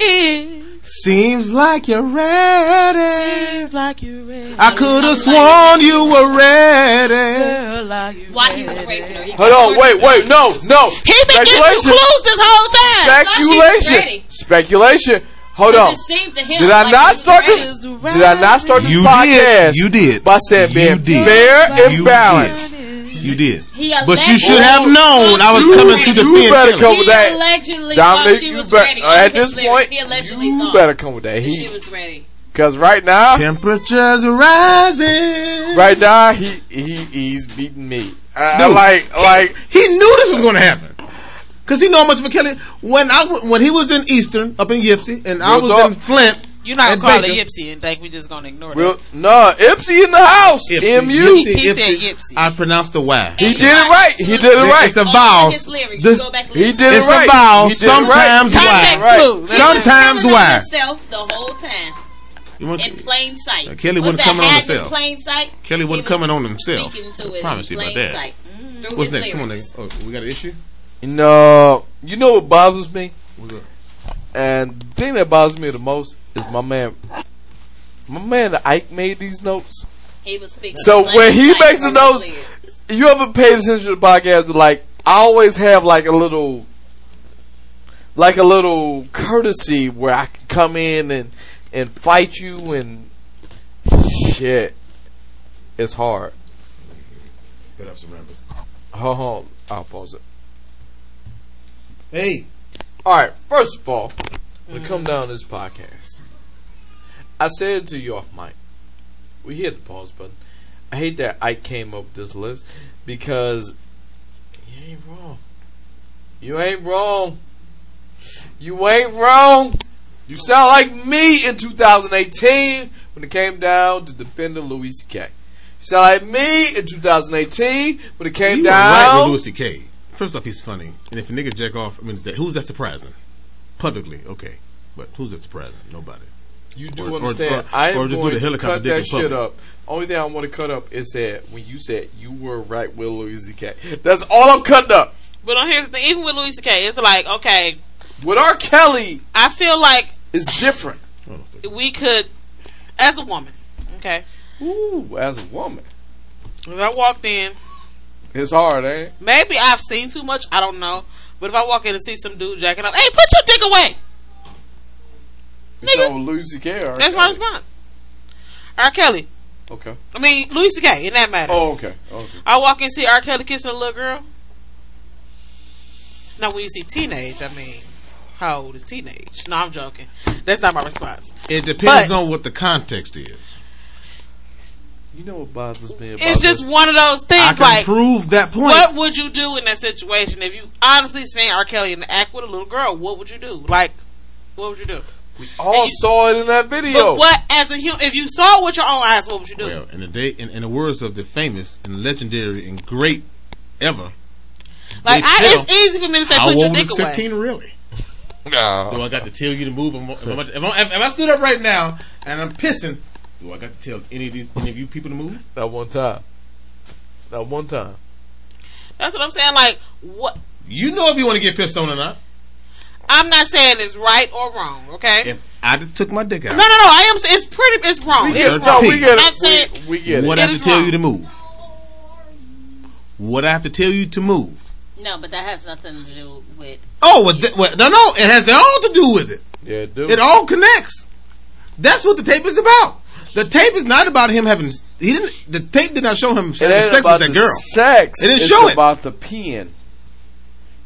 It seems like you're ready. Seems like you're ready. I could have sworn like you were ready. Girl, why he was raping her? He Hold on, wait, wait, no, no. He been giving you clues this whole time. Speculation, speculation. Hold on. Did I not start this? Did I not start this podcast? You did. By saying being fair and balanced. You did. He but you should have known I was you, coming to the defend. You better come with that. He allegedly Dominique, thought she was better, ready. At this point, he allegedly you better come with that. He, she was ready. Because right now, temperatures are rising. Right now, he, he he's beating me. I, Dude, like like he, he knew this was going to happen. Because he know how much for Kelly. When I when he was in Eastern, up in Ypsi, and I was talk. in Flint. You're not going to call it Ypsi and think we're just going to ignore it. No, Ypsi in the house. M U. He, he said Ypsi. I pronounced the Y. He, he did it right. He did it right. It's a vowel. This, he did it right. It's a vowel. Sometimes Y. Sometimes Y. Himself the whole time. In plain sight. Uh, Kelly wasn't coming on himself. Plain sight? Kelly wasn't coming on himself. I promise you about that. What's next? Come on, nigga. Oh, we got an issue? No. You know what bothers me? What's up? And the thing that bothers me the most is my man, my man Ike made these notes. He was speaking. So when he Ike makes the notes, you ever paid attention to the podcast? Like I always have like a little, like a little courtesy where I can come in and and fight you and shit. It's hard. Put up some rappers. Hold on, I'll pause it. Hey. Alright, first of all, when it come down to this podcast, I said to you off mic, we hit the pause button. I hate that I came up with this list because you ain't wrong. You ain't wrong. You ain't wrong. You sound like me in two thousand eighteen when it came down to defending Louis C K. You sound like me in two thousand eighteen when it came you down right with Louis C K. First off, he's funny, and if a nigga jack off, I mean, that, who's that surprising? Publicly, okay, but who's that surprising? Nobody. You do or, understand? Or, or, I am or just going do the to cut that shit up. Only thing I want to cut up is that when you said you were right with Louis C K. That's all I'm cutting up. But on here's the thing, even with Louis C K, it's like okay, with R. Kelly, I feel like it's different. We could, as a woman, okay. Ooh, as a woman. When I walked in. It's hard, eh? Maybe I've seen too much. I don't know. But if I walk in and see some dude jacking up, hey, put your dick away. It's nigga. Louis C K. That's my response. R. Kelly. Okay. I mean, Louis C K. In that matter. Oh, okay. okay. I walk in and see R. Kelly kissing a little girl. Now, when you see teenage, I mean, how old is teenage? No, I'm joking. That's not my response. It depends but, on what the context is. You know what bothers me about It's just this? One of those things. I can like, prove that point. What would you do in that situation if you honestly seen R. Kelly in the act with a little girl? What would you do? Like, what would you do? We all you, saw it in that video. But what, as a human, if you saw it with your own eyes, what would you do? Well, in the day, in, in the words of the famous and legendary and great ever, like I, tell, it's easy for me to say, "Put your dick away." fifteen really? No. Do I got to tell you to move? I'm, if, I'm, if, I'm, if I stood up right now and I'm pissing. Do I got to tell any of these any of you people to move? That one time. That one time. That's what I'm saying. Like what? You know if you want to get pissed on or not. I'm not saying it's right or wrong. Okay. If I took my dick out. No, no, no. I am. It's pretty. It's wrong. We it's wrong. No, we get it. We, we get it. What I have to tell wrong. you to move. What I have to tell you to move. No, but that has nothing to do with. Oh, with the, well, no, no. It has all to do with it. Yeah, it do. It all connects. That's what the tape is about. The tape is not about him having. He didn't. The tape did not show him having sex with that girl. Sex. It didn't it's show it. It's about the peeing.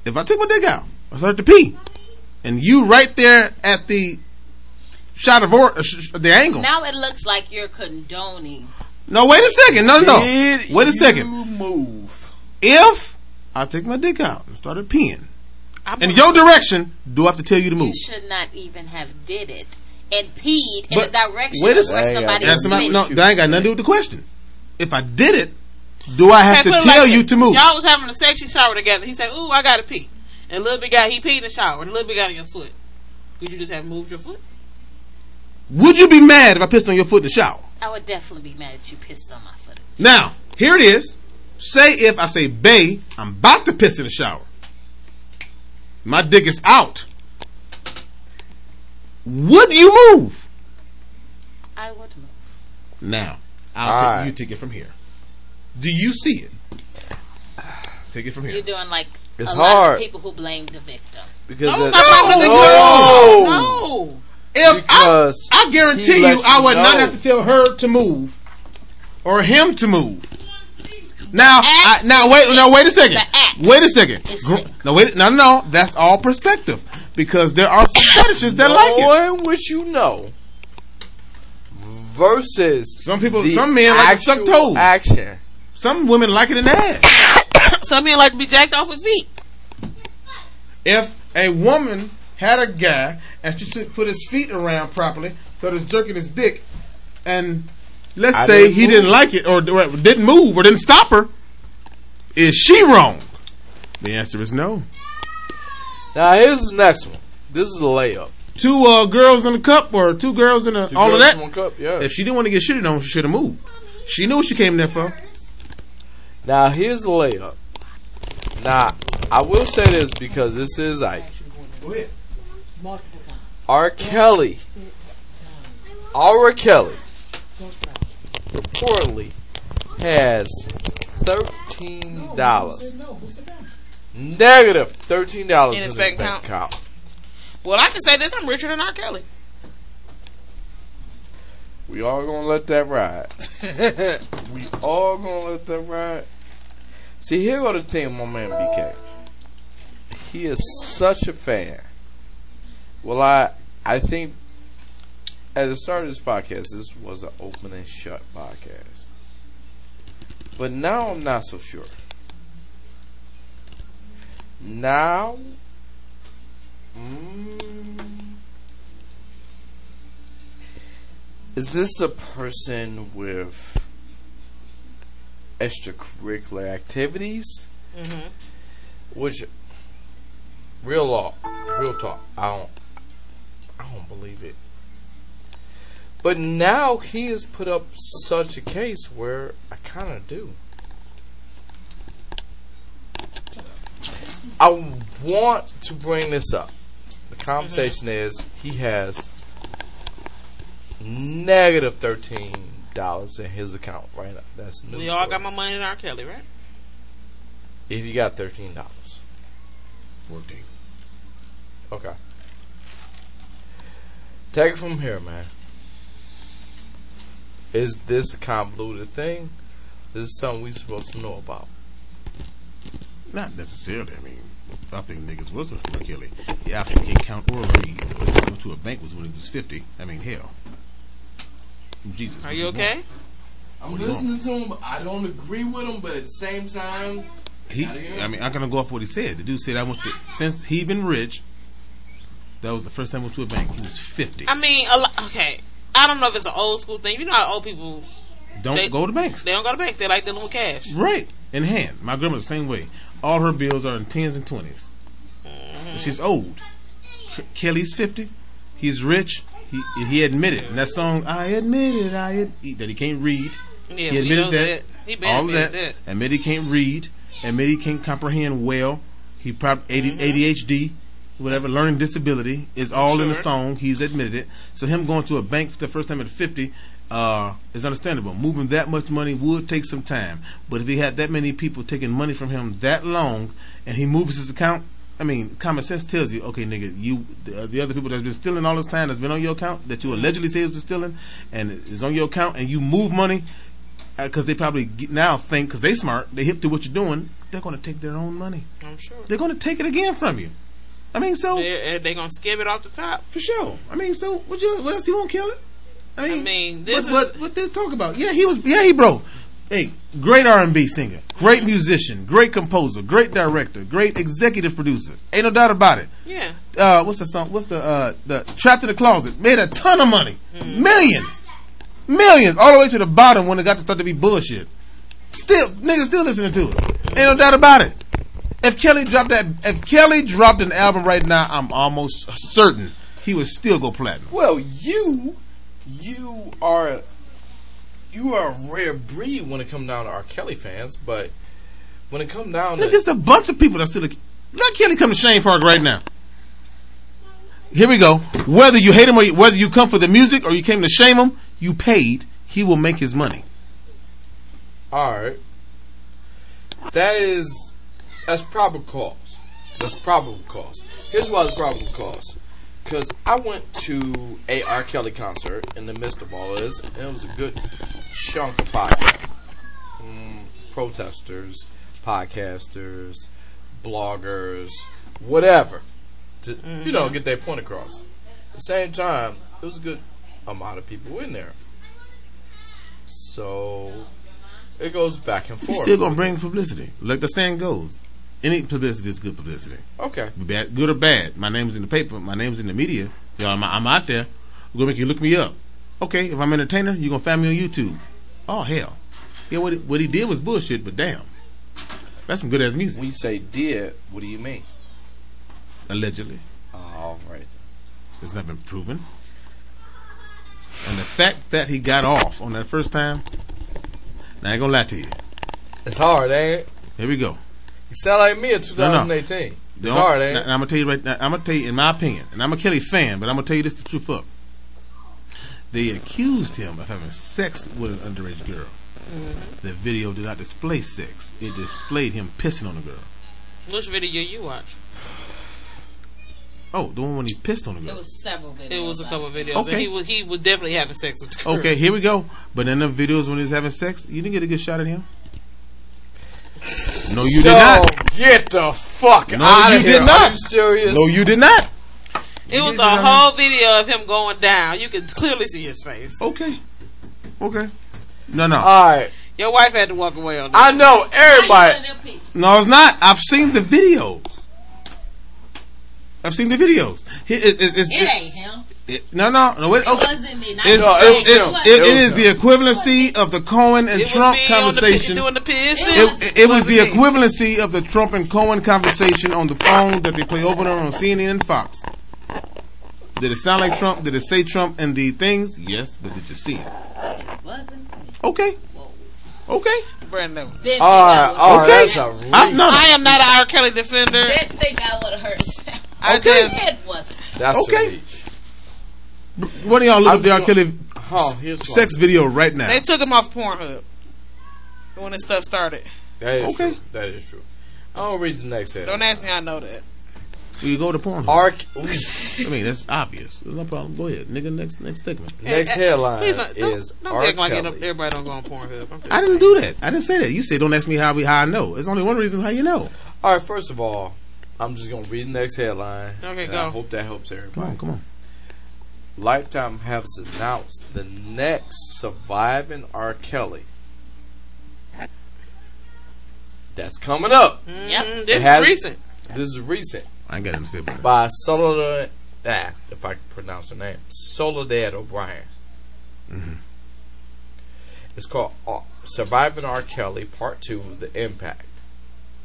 If I took my dick out, I started to pee, and you right there at the shot of or, uh, sh- the angle. Now it looks like you're condoning. No, wait a second. No, no, no. Wait a second. Move. If I take my dick out and started peeing I'm in your direction, do I have to tell you to move? You should not even have did it. And peed in but the direction of where somebody is. No, that ain't got nothing to do with the question. If I did it, do I have I to tell like you to move? Y'all was having a sexy shower together. He said, "Ooh, I gotta pee." And little big guy, he peed in the shower. And little big guy on your foot. Could you just have moved your foot? Would you be mad if I pissed on your foot in the shower? I would definitely be mad if you pissed on my foot. Now, here it is. Say if I say, "Bae, I'm about to piss in the shower. My dick is out." Would you move? I would move. Now, I'll right. you take it from here. Do you see it? Take it from here. You're doing like it's a hard. lot of people who blame the victim. Because no, that's, no, no, no, no. no. If because I, I guarantee you, I would you know. not have to tell her to move or him to move. Now, I, now wait, sick. no, wait a second. Wait a second. Gr- no, wait, no, no, that's all perspective. Because there are some fetishes that like it. Knowing what you know versus some people, some men like to suck toes. Action. Some women like it in the ass. Some men like to be jacked off with feet. If a woman had a guy and she put his feet around properly, so that's jerking his dick, and let's I say didn't he move. didn't like it or didn't move or didn't stop her, is she wrong? The answer is no. Now here's the next one. This is a layup. Two uh, girls in a cup, or two girls in a two all girls of that. In one cup, yeah. If she didn't want to get shitted on, she should have moved. She knew what she came there for. Now here's the layup. Now I will say this because this is Ike. Go ahead. R. Kelly. R. Kelly reportedly has thirteen dollars. Negative thirteen dollars in his bank account. account. Well, I can say this: I'm richer than R. Kelly. We all gonna let that ride. we all gonna let that ride. See, here go the thing, my man B K. He is such a fan. Well, I I think at the start of this podcast, this was an open and shut podcast, but now I'm not so sure. Now, mm, is this a person with extracurricular activities? Mm-hmm. Which, real law, real talk, I don't, I don't believe it. But now he has put up such a case where I kind of do. I want to bring this up. The conversation mm-hmm. is he has negative thirteen dollars in his account right now. That's new. We all got my money in R. Kelly, right? If you got thirteen dollars, fourteen. Okay. Take it from here, man. Is this a convoluted thing? This is something we're supposed to know about. Not necessarily. I mean, I think niggas was with R. Kelly. He obviously can't count or read. The first time he went to a bank was when he was fifty. I mean, hell. Jesus. Are you okay? I'm listening to him. I don't agree with him, but at the same time, he. I mean, I'm gonna go off what he said. The dude said, "I went to since he been rich." That was the first time he went to a bank. He was fifty. I mean, a lot, okay. I don't know if it's an old school thing. You know how old people don't they, go to banks. They don't go to banks. They like dealing with cash. Right in hand. My grandma's the same way. All her bills are in tens and twenties. Mm-hmm. She's old. Kelly's fifty. He's rich. He he admitted in that song. I admitted I ad- that he can't read. Yeah, he admitted he that. that. He all admitted of that. that. Admitted he can't read. Admitted he can't comprehend well. He probably mm-hmm. A D H D, whatever learning disability is all sure. in the song. He's admitted it. So him going to a bank for the first time at fifty. Uh, it's understandable. Moving that much money would take some time, but if he had that many people taking money from him that long, and he moves his account, I mean, common sense tells you, okay, nigga, you the, the other people that's been stealing all this time, that's been on your account, that you allegedly say was stealing, and is on your account, and you move money, because uh, they probably now think, because they smart, they hip to what you're doing, they're going to take their own money. I'm sure. They're going to take it again from you. I mean, so... They're, they're going to skip it off the top. For sure. I mean, so, what, you, what else? You won't kill it? I mean, I mean this what, is... What, what this talk about? Yeah, he was... Yeah, he broke. Hey, great R and B singer, great musician, great composer, great director, great executive producer. Ain't no doubt about it. Yeah. Uh, what's the song? What's the uh, the Trapped in the Closet? Made a ton of money, mm. millions, millions, all the way to the bottom when it got to start to be bullshit. Still, niggas still listening to it. Ain't no doubt about it. If Kelly dropped that, if Kelly dropped an album right now, I'm almost certain he would still go platinum. Well, you, you are. You are a rare breed when it comes down to R. Kelly fans, but when it comes down look, to... Look, there's a bunch of people that still... Let Kelly come to Shane Park right now. Here we go. Whether you hate him or you, whether you come for the music or you came to shame him, you paid. He will make his money. Alright. That is... That's probable cause. That's probable cause. Here's why it's probable cause. Because I went to a R. Kelly concert in the midst of all this, and it was a good chunk of podcasts. Mm, protesters, podcasters, bloggers, whatever. To, mm-hmm. You know, get that point across. At the same time, it was a good amount of people in there. So, it goes back and forth. You're still going to bring publicity. Like the saying goes. Any publicity is good publicity. Okay. Bad, good or bad. My name's in the paper. My name's in the media. You know, I'm, I'm out there. I'm going to make you look me up. Okay, if I'm an entertainer, you're going to find me on YouTube. Oh, hell. Yeah, what, what he did was bullshit, but damn. That's some good-ass music. When you say did, what do you mean? Allegedly. All right. It's not been proven. And the fact that he got off on that first time, I ain't going to lie to you. It's hard, ain't it? Here we go. You sound like me in twenty eighteen. No, no. Sorry, ain't it? I'm gonna tell you right now. I'm gonna tell you in my opinion, and I'm a Kelly fan, but I'm gonna tell you this the truth up. They accused him of having sex with an underage girl. Mm-hmm. The video did not display sex; it displayed him pissing on a girl. Which video you watch? Oh, the one when he pissed on the girl. It was several videos. It was a couple of videos. Okay. And he was he was definitely having sex with the girl. Okay, here we go. But in the videos when he was having sex, you didn't get a good shot at him. No, you so, did not. Get the fuck no, out of here. No, you did not. Are you serious? No, you did not. It you was a whole him. video of him going down. You could clearly see his face. Okay. Okay. No, no. All right. Your wife had to walk away on that. I know. Everybody. No, it's not. I've seen the videos. I've seen the videos. It, it, it, it, it ain't him. It, no, no, no. It, okay. it wasn't me. Not it's, no, it, was it, him. It, it, it, it is the equivalency of the Cohen and it Trump conversation. The, doing the it, it, it was, was the it. equivalency of the Trump and Cohen conversation on the phone that they play over on C N N and Fox. Did it sound like Trump? Did it say Trump and the things? Yes, but did you see it? It wasn't me. Okay. Whoa. Okay. Brandon, was that was uh, all okay. Right. Okay. I, no. I am not an R. Kelly defender. That thing I would have heard. I okay. That wasn't. That's okay. What do y'all look at the R. Kelly oh, sex video right now? They took him off Pornhub when this stuff started. That is okay. true. That is true. I don't read the next headline. Don't ask me. I know that. We go to Pornhub. R- I mean, that's obvious. There's no problem. Go ahead, nigga. Next, next segment. Next headline please don't, don't, is don't R. Kelly. Like everybody don't go on Pornhub. I'm just I didn't saying. do that. I didn't say that. You said don't ask me how we how I know. There's only one reason how you know. All right. First of all, I'm just gonna read the next headline. Okay, and go. I hope that helps everybody. Come on, come on. Lifetime has announced the next Surviving R. Kelly. That's coming up. Mm, yep, this is recent. This is recent. I ain't got nothing to say about it. By Soledad, ah, if I can pronounce her name, Soledad O'Brien. Mm-hmm. It's called Surviving R. Kelly Part Two: The Impact.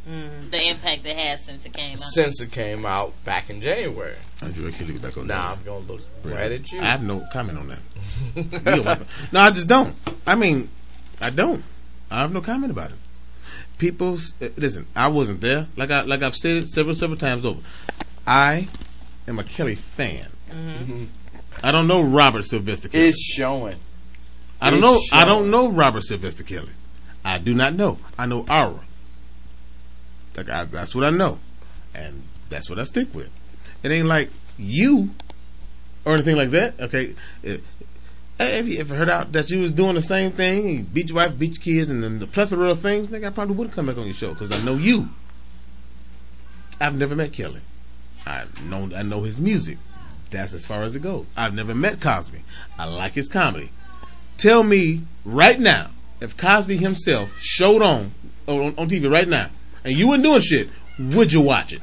Mm-hmm. The impact it has since it came out. Since it came out back in January. Andrew, I can't look back on nah, that. Nah, I'm going to look right at you. I have no comment on that. No, I just don't. I mean, I don't. I have no comment about it. People, uh, listen, I wasn't there. Like, I, like I've said it several, several times over. I am a Kelly fan. Mm-hmm. I don't know Robert Sylvester Kelly. It's showing. I don't it's know. Showing. I don't know Robert Sylvester Kelly. I do not know. I know Aura. Like I, that's what I know, and that's what I stick with. It ain't like you or anything like that. Okay, if, if you ever heard out that you was doing the same thing, you beat your wife, beat your kids, and then the plethora of things, nigga, I probably wouldn't come back on your show because I know you. I've never met Kelly. I know I know his music. That's as far as it goes. I've never met Cosby. I like his comedy. Tell me right now, if Cosby himself showed on on, on T V right now, and you weren't doing shit, would you watch it?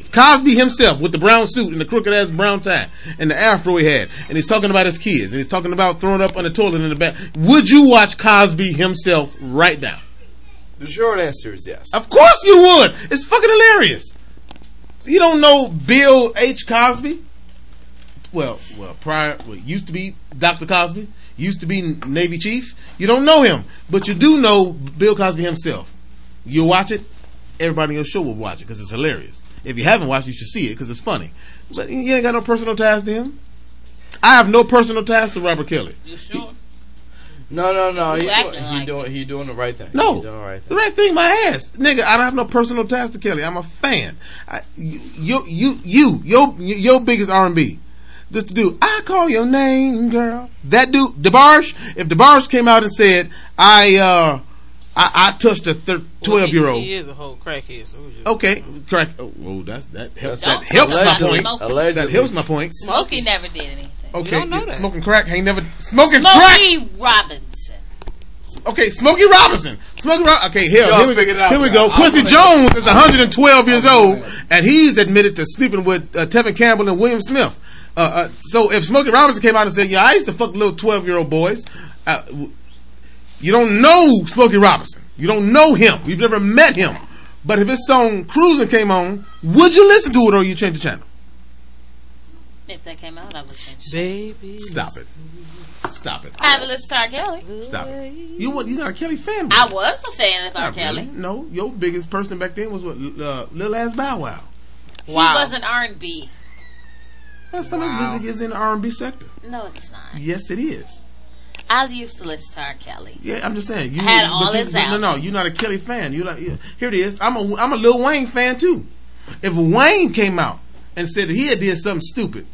If Cosby himself with the brown suit and the crooked ass brown tie and the afro he had, and he's talking about his kids, and he's talking about throwing up on the toilet in the back, would you watch Cosby himself right now? The short answer is yes. Of course you would. It's fucking hilarious. You don't know Bill H. Cosby? Well, well, prior, well, used to be Doctor Cosby, used to be Navy Chief. You don't know him, but you do know Bill Cosby himself. You'll watch it. Everybody on your show will watch it because it's hilarious. If you haven't watched, you should see it because it's funny. But you ain't got no personal ties to him. I have no personal ties to Robert Kelly. You sure? No, no, no. He doing, he doing, he doing the right thing. No, he's doing the right thing. The right thing, my ass, nigga. I don't have no personal ties to Kelly. I'm a fan. I, you, you, you, you, your, your biggest R and B. This dude, I call your name, girl. That dude, DeBarge. If DeBarge came out and said, I, uh, I, I touched a thir- twelve-year-old. Well, he, he is a whole crackhead. So okay, crack. Oh, well, that's that helps. Don't that helps my point. Allegedly. That helps my point. Smokey never did anything. Okay, don't know that. Smoking crack ain't never smoking Smokey crack. Smokey Robinson. Okay, Smokey Robinson. Smokey Robinson. Okay, hell, Y'all here we, here out, we go. I'll Quincy Jones is one hundred twelve years old, and he's admitted to sleeping with uh, Tevin Campbell and William Smith. Uh, uh, so if Smokey Robinson came out and said, "Yeah, I used to fuck little twelve-year-old boys," uh, you don't know Smokey Robinson. You don't know him. You've never met him. But if his song "Cruising" came on, would you listen to it or you change the channel? If that came out, I would change. Baby, stop it, stop it. I haven't listened to R. Kelly. Stop it. You were you not a Kelly fan? I was a fan of R. Kelly. Really. No, your biggest person back then was what? Uh, Lil Ass Bow Wow. He wow. wasn't R and B. That's not wow. as music is in the R and B sector. No, it's not. Yes, it is. I used to listen to R. Kelly. Yeah, I'm just saying. You I had but all you, his albums. No, no, you're not a Kelly fan. You like yeah. Here it is. I'm a I'm a Lil Wayne fan too. If Wayne came out and said that he had did something stupid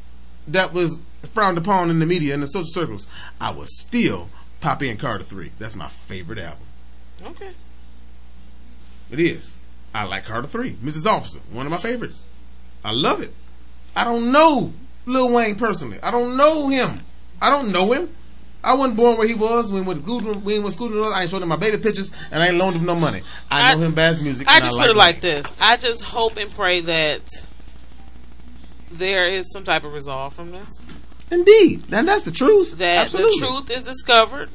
that was frowned upon in the media and the social circles, I would still pop in Carter three. That's my favorite album. Okay. It is. I like Carter three. Missus Officer, one of my favorites. I love it. I don't know Lil Wayne personally. I don't know him. I don't know him. I wasn't born where he was. When we went to school, I ain't showed him my baby pictures, and I ain't loaned him no money. I, I know him by his music. I just I like put it him. like this. I just hope and pray that there is some type of resolve from this. Indeed. And that's the truth. That Absolutely. the truth is discovered.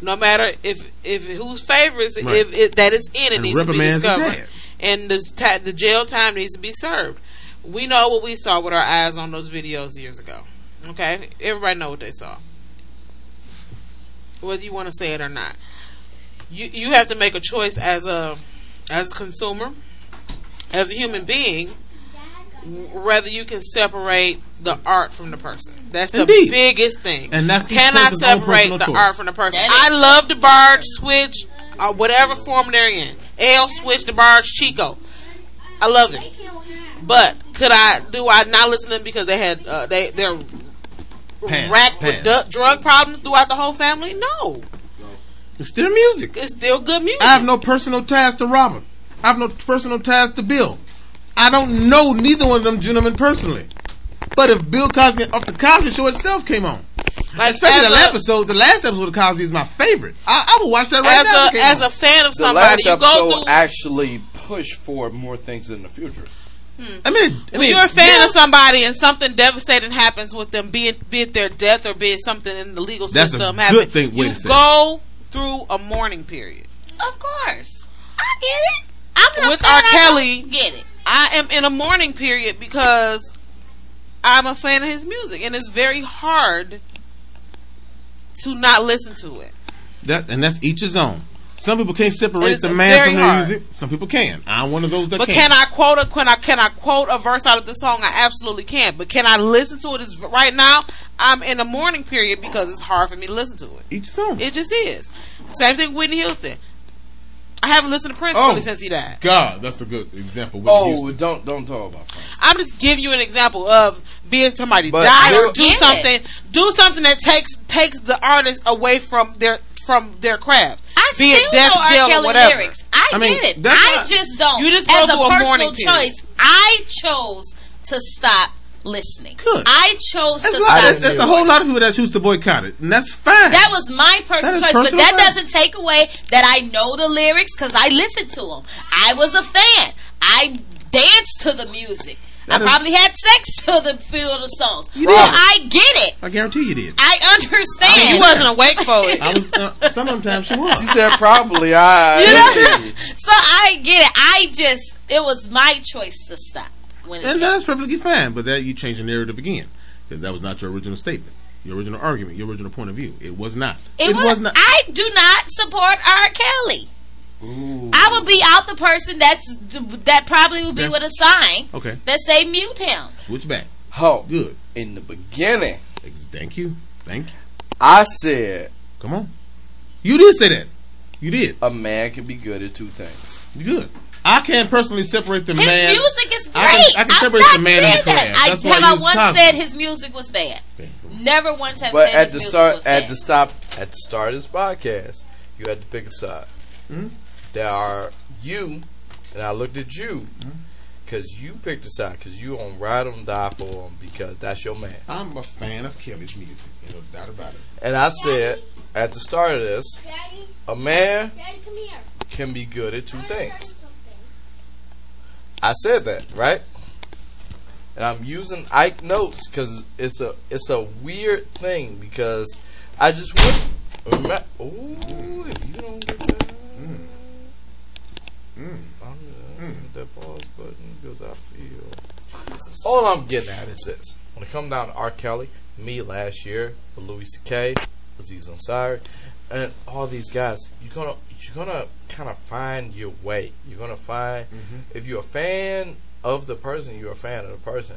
No matter if if whose favorites right. if it, that is in it and needs to be discovered. And the, ta- the jail time needs to be served. We know what we saw with our eyes on those videos years ago. Okay? Everybody know what they saw. Whether you want to say it or not. You you have to make a choice as a as a consumer, as a human being, whether you can separate the art from the person. That's the Indeed. biggest thing. And that's can I separate the choice. art from the person? I love DeBarge, Switch, uh, whatever form they're in. L, Switch, DeBarge, Chico. I love it. But could I? Do I not listen to them because they had uh, they they're Pass. racked Pass. with du- drug problems throughout the whole family? No, it's still music. It's still good music. I have no personal ties to Robert. I have no personal ties to Bill. I don't know neither one of them gentlemen personally. But if Bill Cosby of the Cosby Show itself came on, like especially the last episode, the last episode of Cosby is my favorite. I, I will watch that right as now. A, as on. a fan of the somebody, last you episode go through actually push for more things in the future. Hmm. I mean, I when mean, you're a fan yeah. of somebody and something devastating happens with them, be it, be it their death or be it something in the legal That's system, a good thing, you go through a mourning period. Of course, I get it. I'm not with R. Kelly. Get it. I am in a mourning period because I'm a fan of his music, and it's very hard to not listen to it. That and that's each his own. Some people can't separate the man from the hard. music. Some people can. I'm one of those that but can. But can I quote a can I can I quote a verse out of the song? I absolutely can. But can I listen to it as, right now? I'm in a mourning period because it's hard for me to listen to it. Each song. It just is. Same thing with Whitney Houston. I haven't listened to Prince oh, really since he died. God, that's a good example. Whitney oh, Houston. don't don't talk about Prince. I'm just giving you an example of being somebody but die or do something, it. do something that takes takes the artist away from their from their craft. I Be still it death, know jail, R. Kelly whatever. lyrics. I, I mean, get it. I not, just don't. You just go As a, a personal choice, I chose to stop listening. Good. I chose that's to lot, stop that's, that's a whole lot of people that choose to boycott it, and that's fine. That was my personal choice, personal but that life? doesn't take away that I know the lyrics because I listened to them. I was a fan. I danced to the music. That I is, probably had sex to the feel of the songs. You did. I get it. I guarantee you did. I understand. I mean, you wasn't awake for it. I was, uh, sometimes she was. She said probably. I. You know? So I get it. I just, it was my choice to stop. When and that's perfectly fine, but that you change the narrative again because that was not your original statement, your original argument, your original point of view. It was not. It, it was, was not. I do not support R. Kelly. Ooh. I would be out the person that's that probably would be okay. with a sign okay. that say mute him. Switch back. Oh, good. In the beginning, thank you, thank you. I said, come on. You did say that. You did. A man can be good at two things. Good. I can't personally separate the his man. His music is great. I can, I can separate I'm not the man and the man. Have I once Cosby. said his music was bad? Never once have but said at his the music start, was bad. But at the stop, at the start of this podcast, you had to pick a side. Mm-hmm. There are you, and I looked at you because mm-hmm. you picked a side because you on ride on die for him because that's your man. I'm a fan of Kelly's music, no doubt about it. And I said Daddy, at the start of this, Daddy, a man Daddy, come here. can be good at two things. I said that, right? And I'm using Ike notes because it's a it's a weird thing because I just wouldn't. Ooh, if you don't get that, mm. Mm. I'm gonna hit that pause button because I feel. All I'm getting at is this: when it comes down to R. Kelly, me last year, Louis C K, Aziz Ansari, and all these guys, you're gonna you're gonna kind of find your way. You're gonna find mm-hmm. if you're a fan of the person, you're a fan of the person.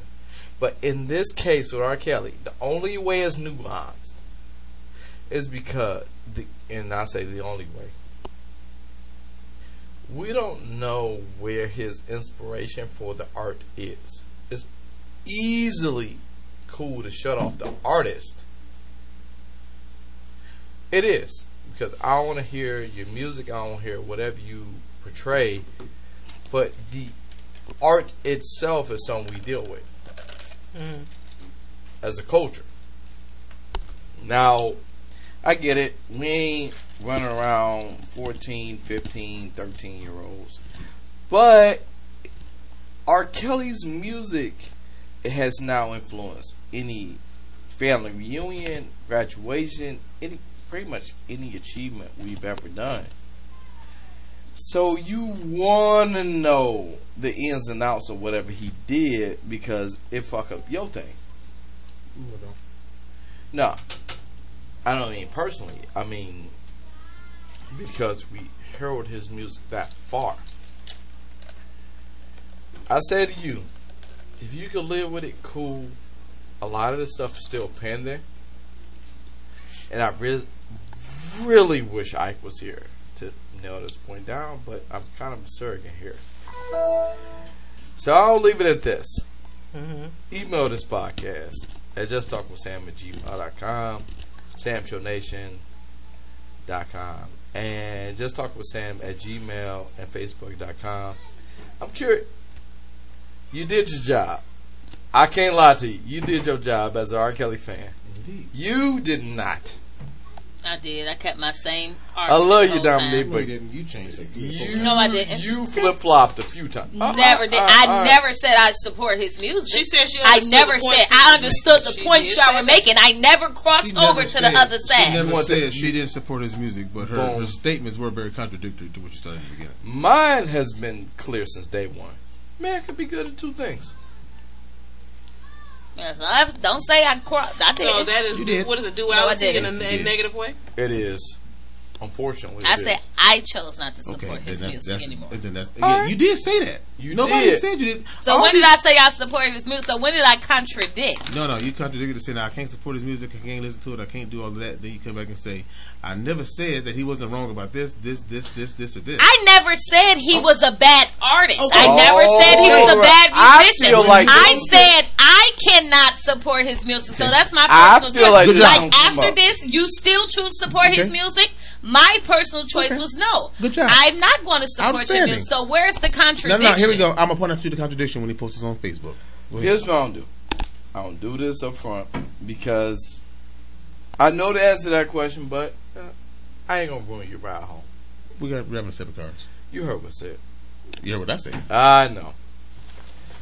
But in this case with R. Kelly, the only way is nuanced is because the, and I say the only way. We don't know where his inspiration for the art is. It's easily cool to shut off the artist. It is, because I don't want to hear your music, I don't want to hear whatever you portray, but the art itself is something we deal with mm. as a culture. Now, I get it. We ain't running around fourteen, fifteen, thirteen-year-olds, but R. Kelly's music has now influenced any family reunion, graduation, any pretty much any achievement we've ever done. So you want to know the ins and outs of whatever he did because it fuck up your thing. No, I don't mean personally. I mean because we herald his music that far. I say to you, if you can live with it, cool. A lot of the stuff is still pending. And I really, really wish Ike was here to nail this point down, but I'm kind of a surrogate here. So I'll leave it at this. Mm-hmm. Email this podcast at just talk with sam at gmail dot com, sam show nation dot com, and just talk with sam at gmail and facebook dot com. I'm curious. You did your job. I can't lie to you. You did your job as an R. Kelly fan. Indeed. You did not. I did. I kept my same R. I love you, Dominique, but didn't you changed it? You, no, I didn't. You flip flopped a few times. Never uh, did. Uh, I uh, never said I support his music. She said she. I never said I understood the point y'all were making. I never crossed over to the other side. She never said she didn't support his music, but her, her statements were very contradictory to what you said at the beginning. Mine has been clear since day one. Man could be good at two things. Yes, I don't say I. Cro- I did. So that is you did. What is a duality no, in a, a negative way? It is. Unfortunately, I said is. I chose not to support okay, his that's, music that's, anymore. Then that's, yeah, you did say that. You Nobody did. said you did. So all when these, did I say I supported his music? So when did I contradict? No, no, you contradicted to say I can't support his music. I can't listen to it. I can't do all of that. Then you come back and say I never said that he wasn't wrong about this, this, this, this, this, or this. I never said he oh. was a bad artist. Okay. I never oh, said he was right. a bad musician. I, like I said good. I cannot support his music. Okay. So that's my personal choice. Like, like after this, you still choose to support okay. his music. My personal choice okay. was no. Good job. I'm not going to support your music. So where's the contradiction? No, no, here we go. I'm going to point out to you the contradiction when he posts this on Facebook. Here's what I don't do. I don't do this up front because I know the answer to that question, but uh, I ain't going to ruin your ride home. We got having a sip of cards. You heard what I said. You heard what I said. I know.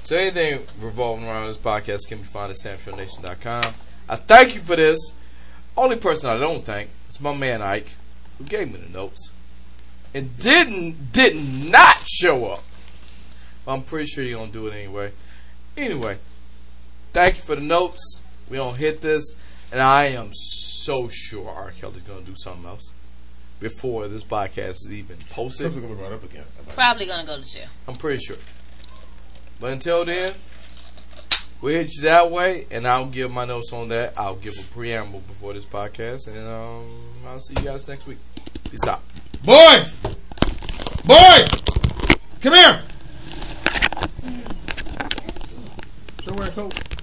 So anything revolving around this podcast can be found at Sam Show Nation dot com. I thank you for this. Only person I don't thank is my man Ike, who gave me the notes and didn't did not show up. I'm pretty sure you're gonna do it anyway. Anyway, thank you for the notes. We don't hit this, and I am so sure R. Kelly's gonna do something else before this podcast is even posted. Something's gonna run up again. Probably gonna go to jail. I'm pretty sure. But until then, we'll hit you that way, and I'll give my notes on that. I'll give a preamble before this podcast, and um, I'll see you guys next week. Peace out. Boys! Boys! Come here! Should I wear a coat?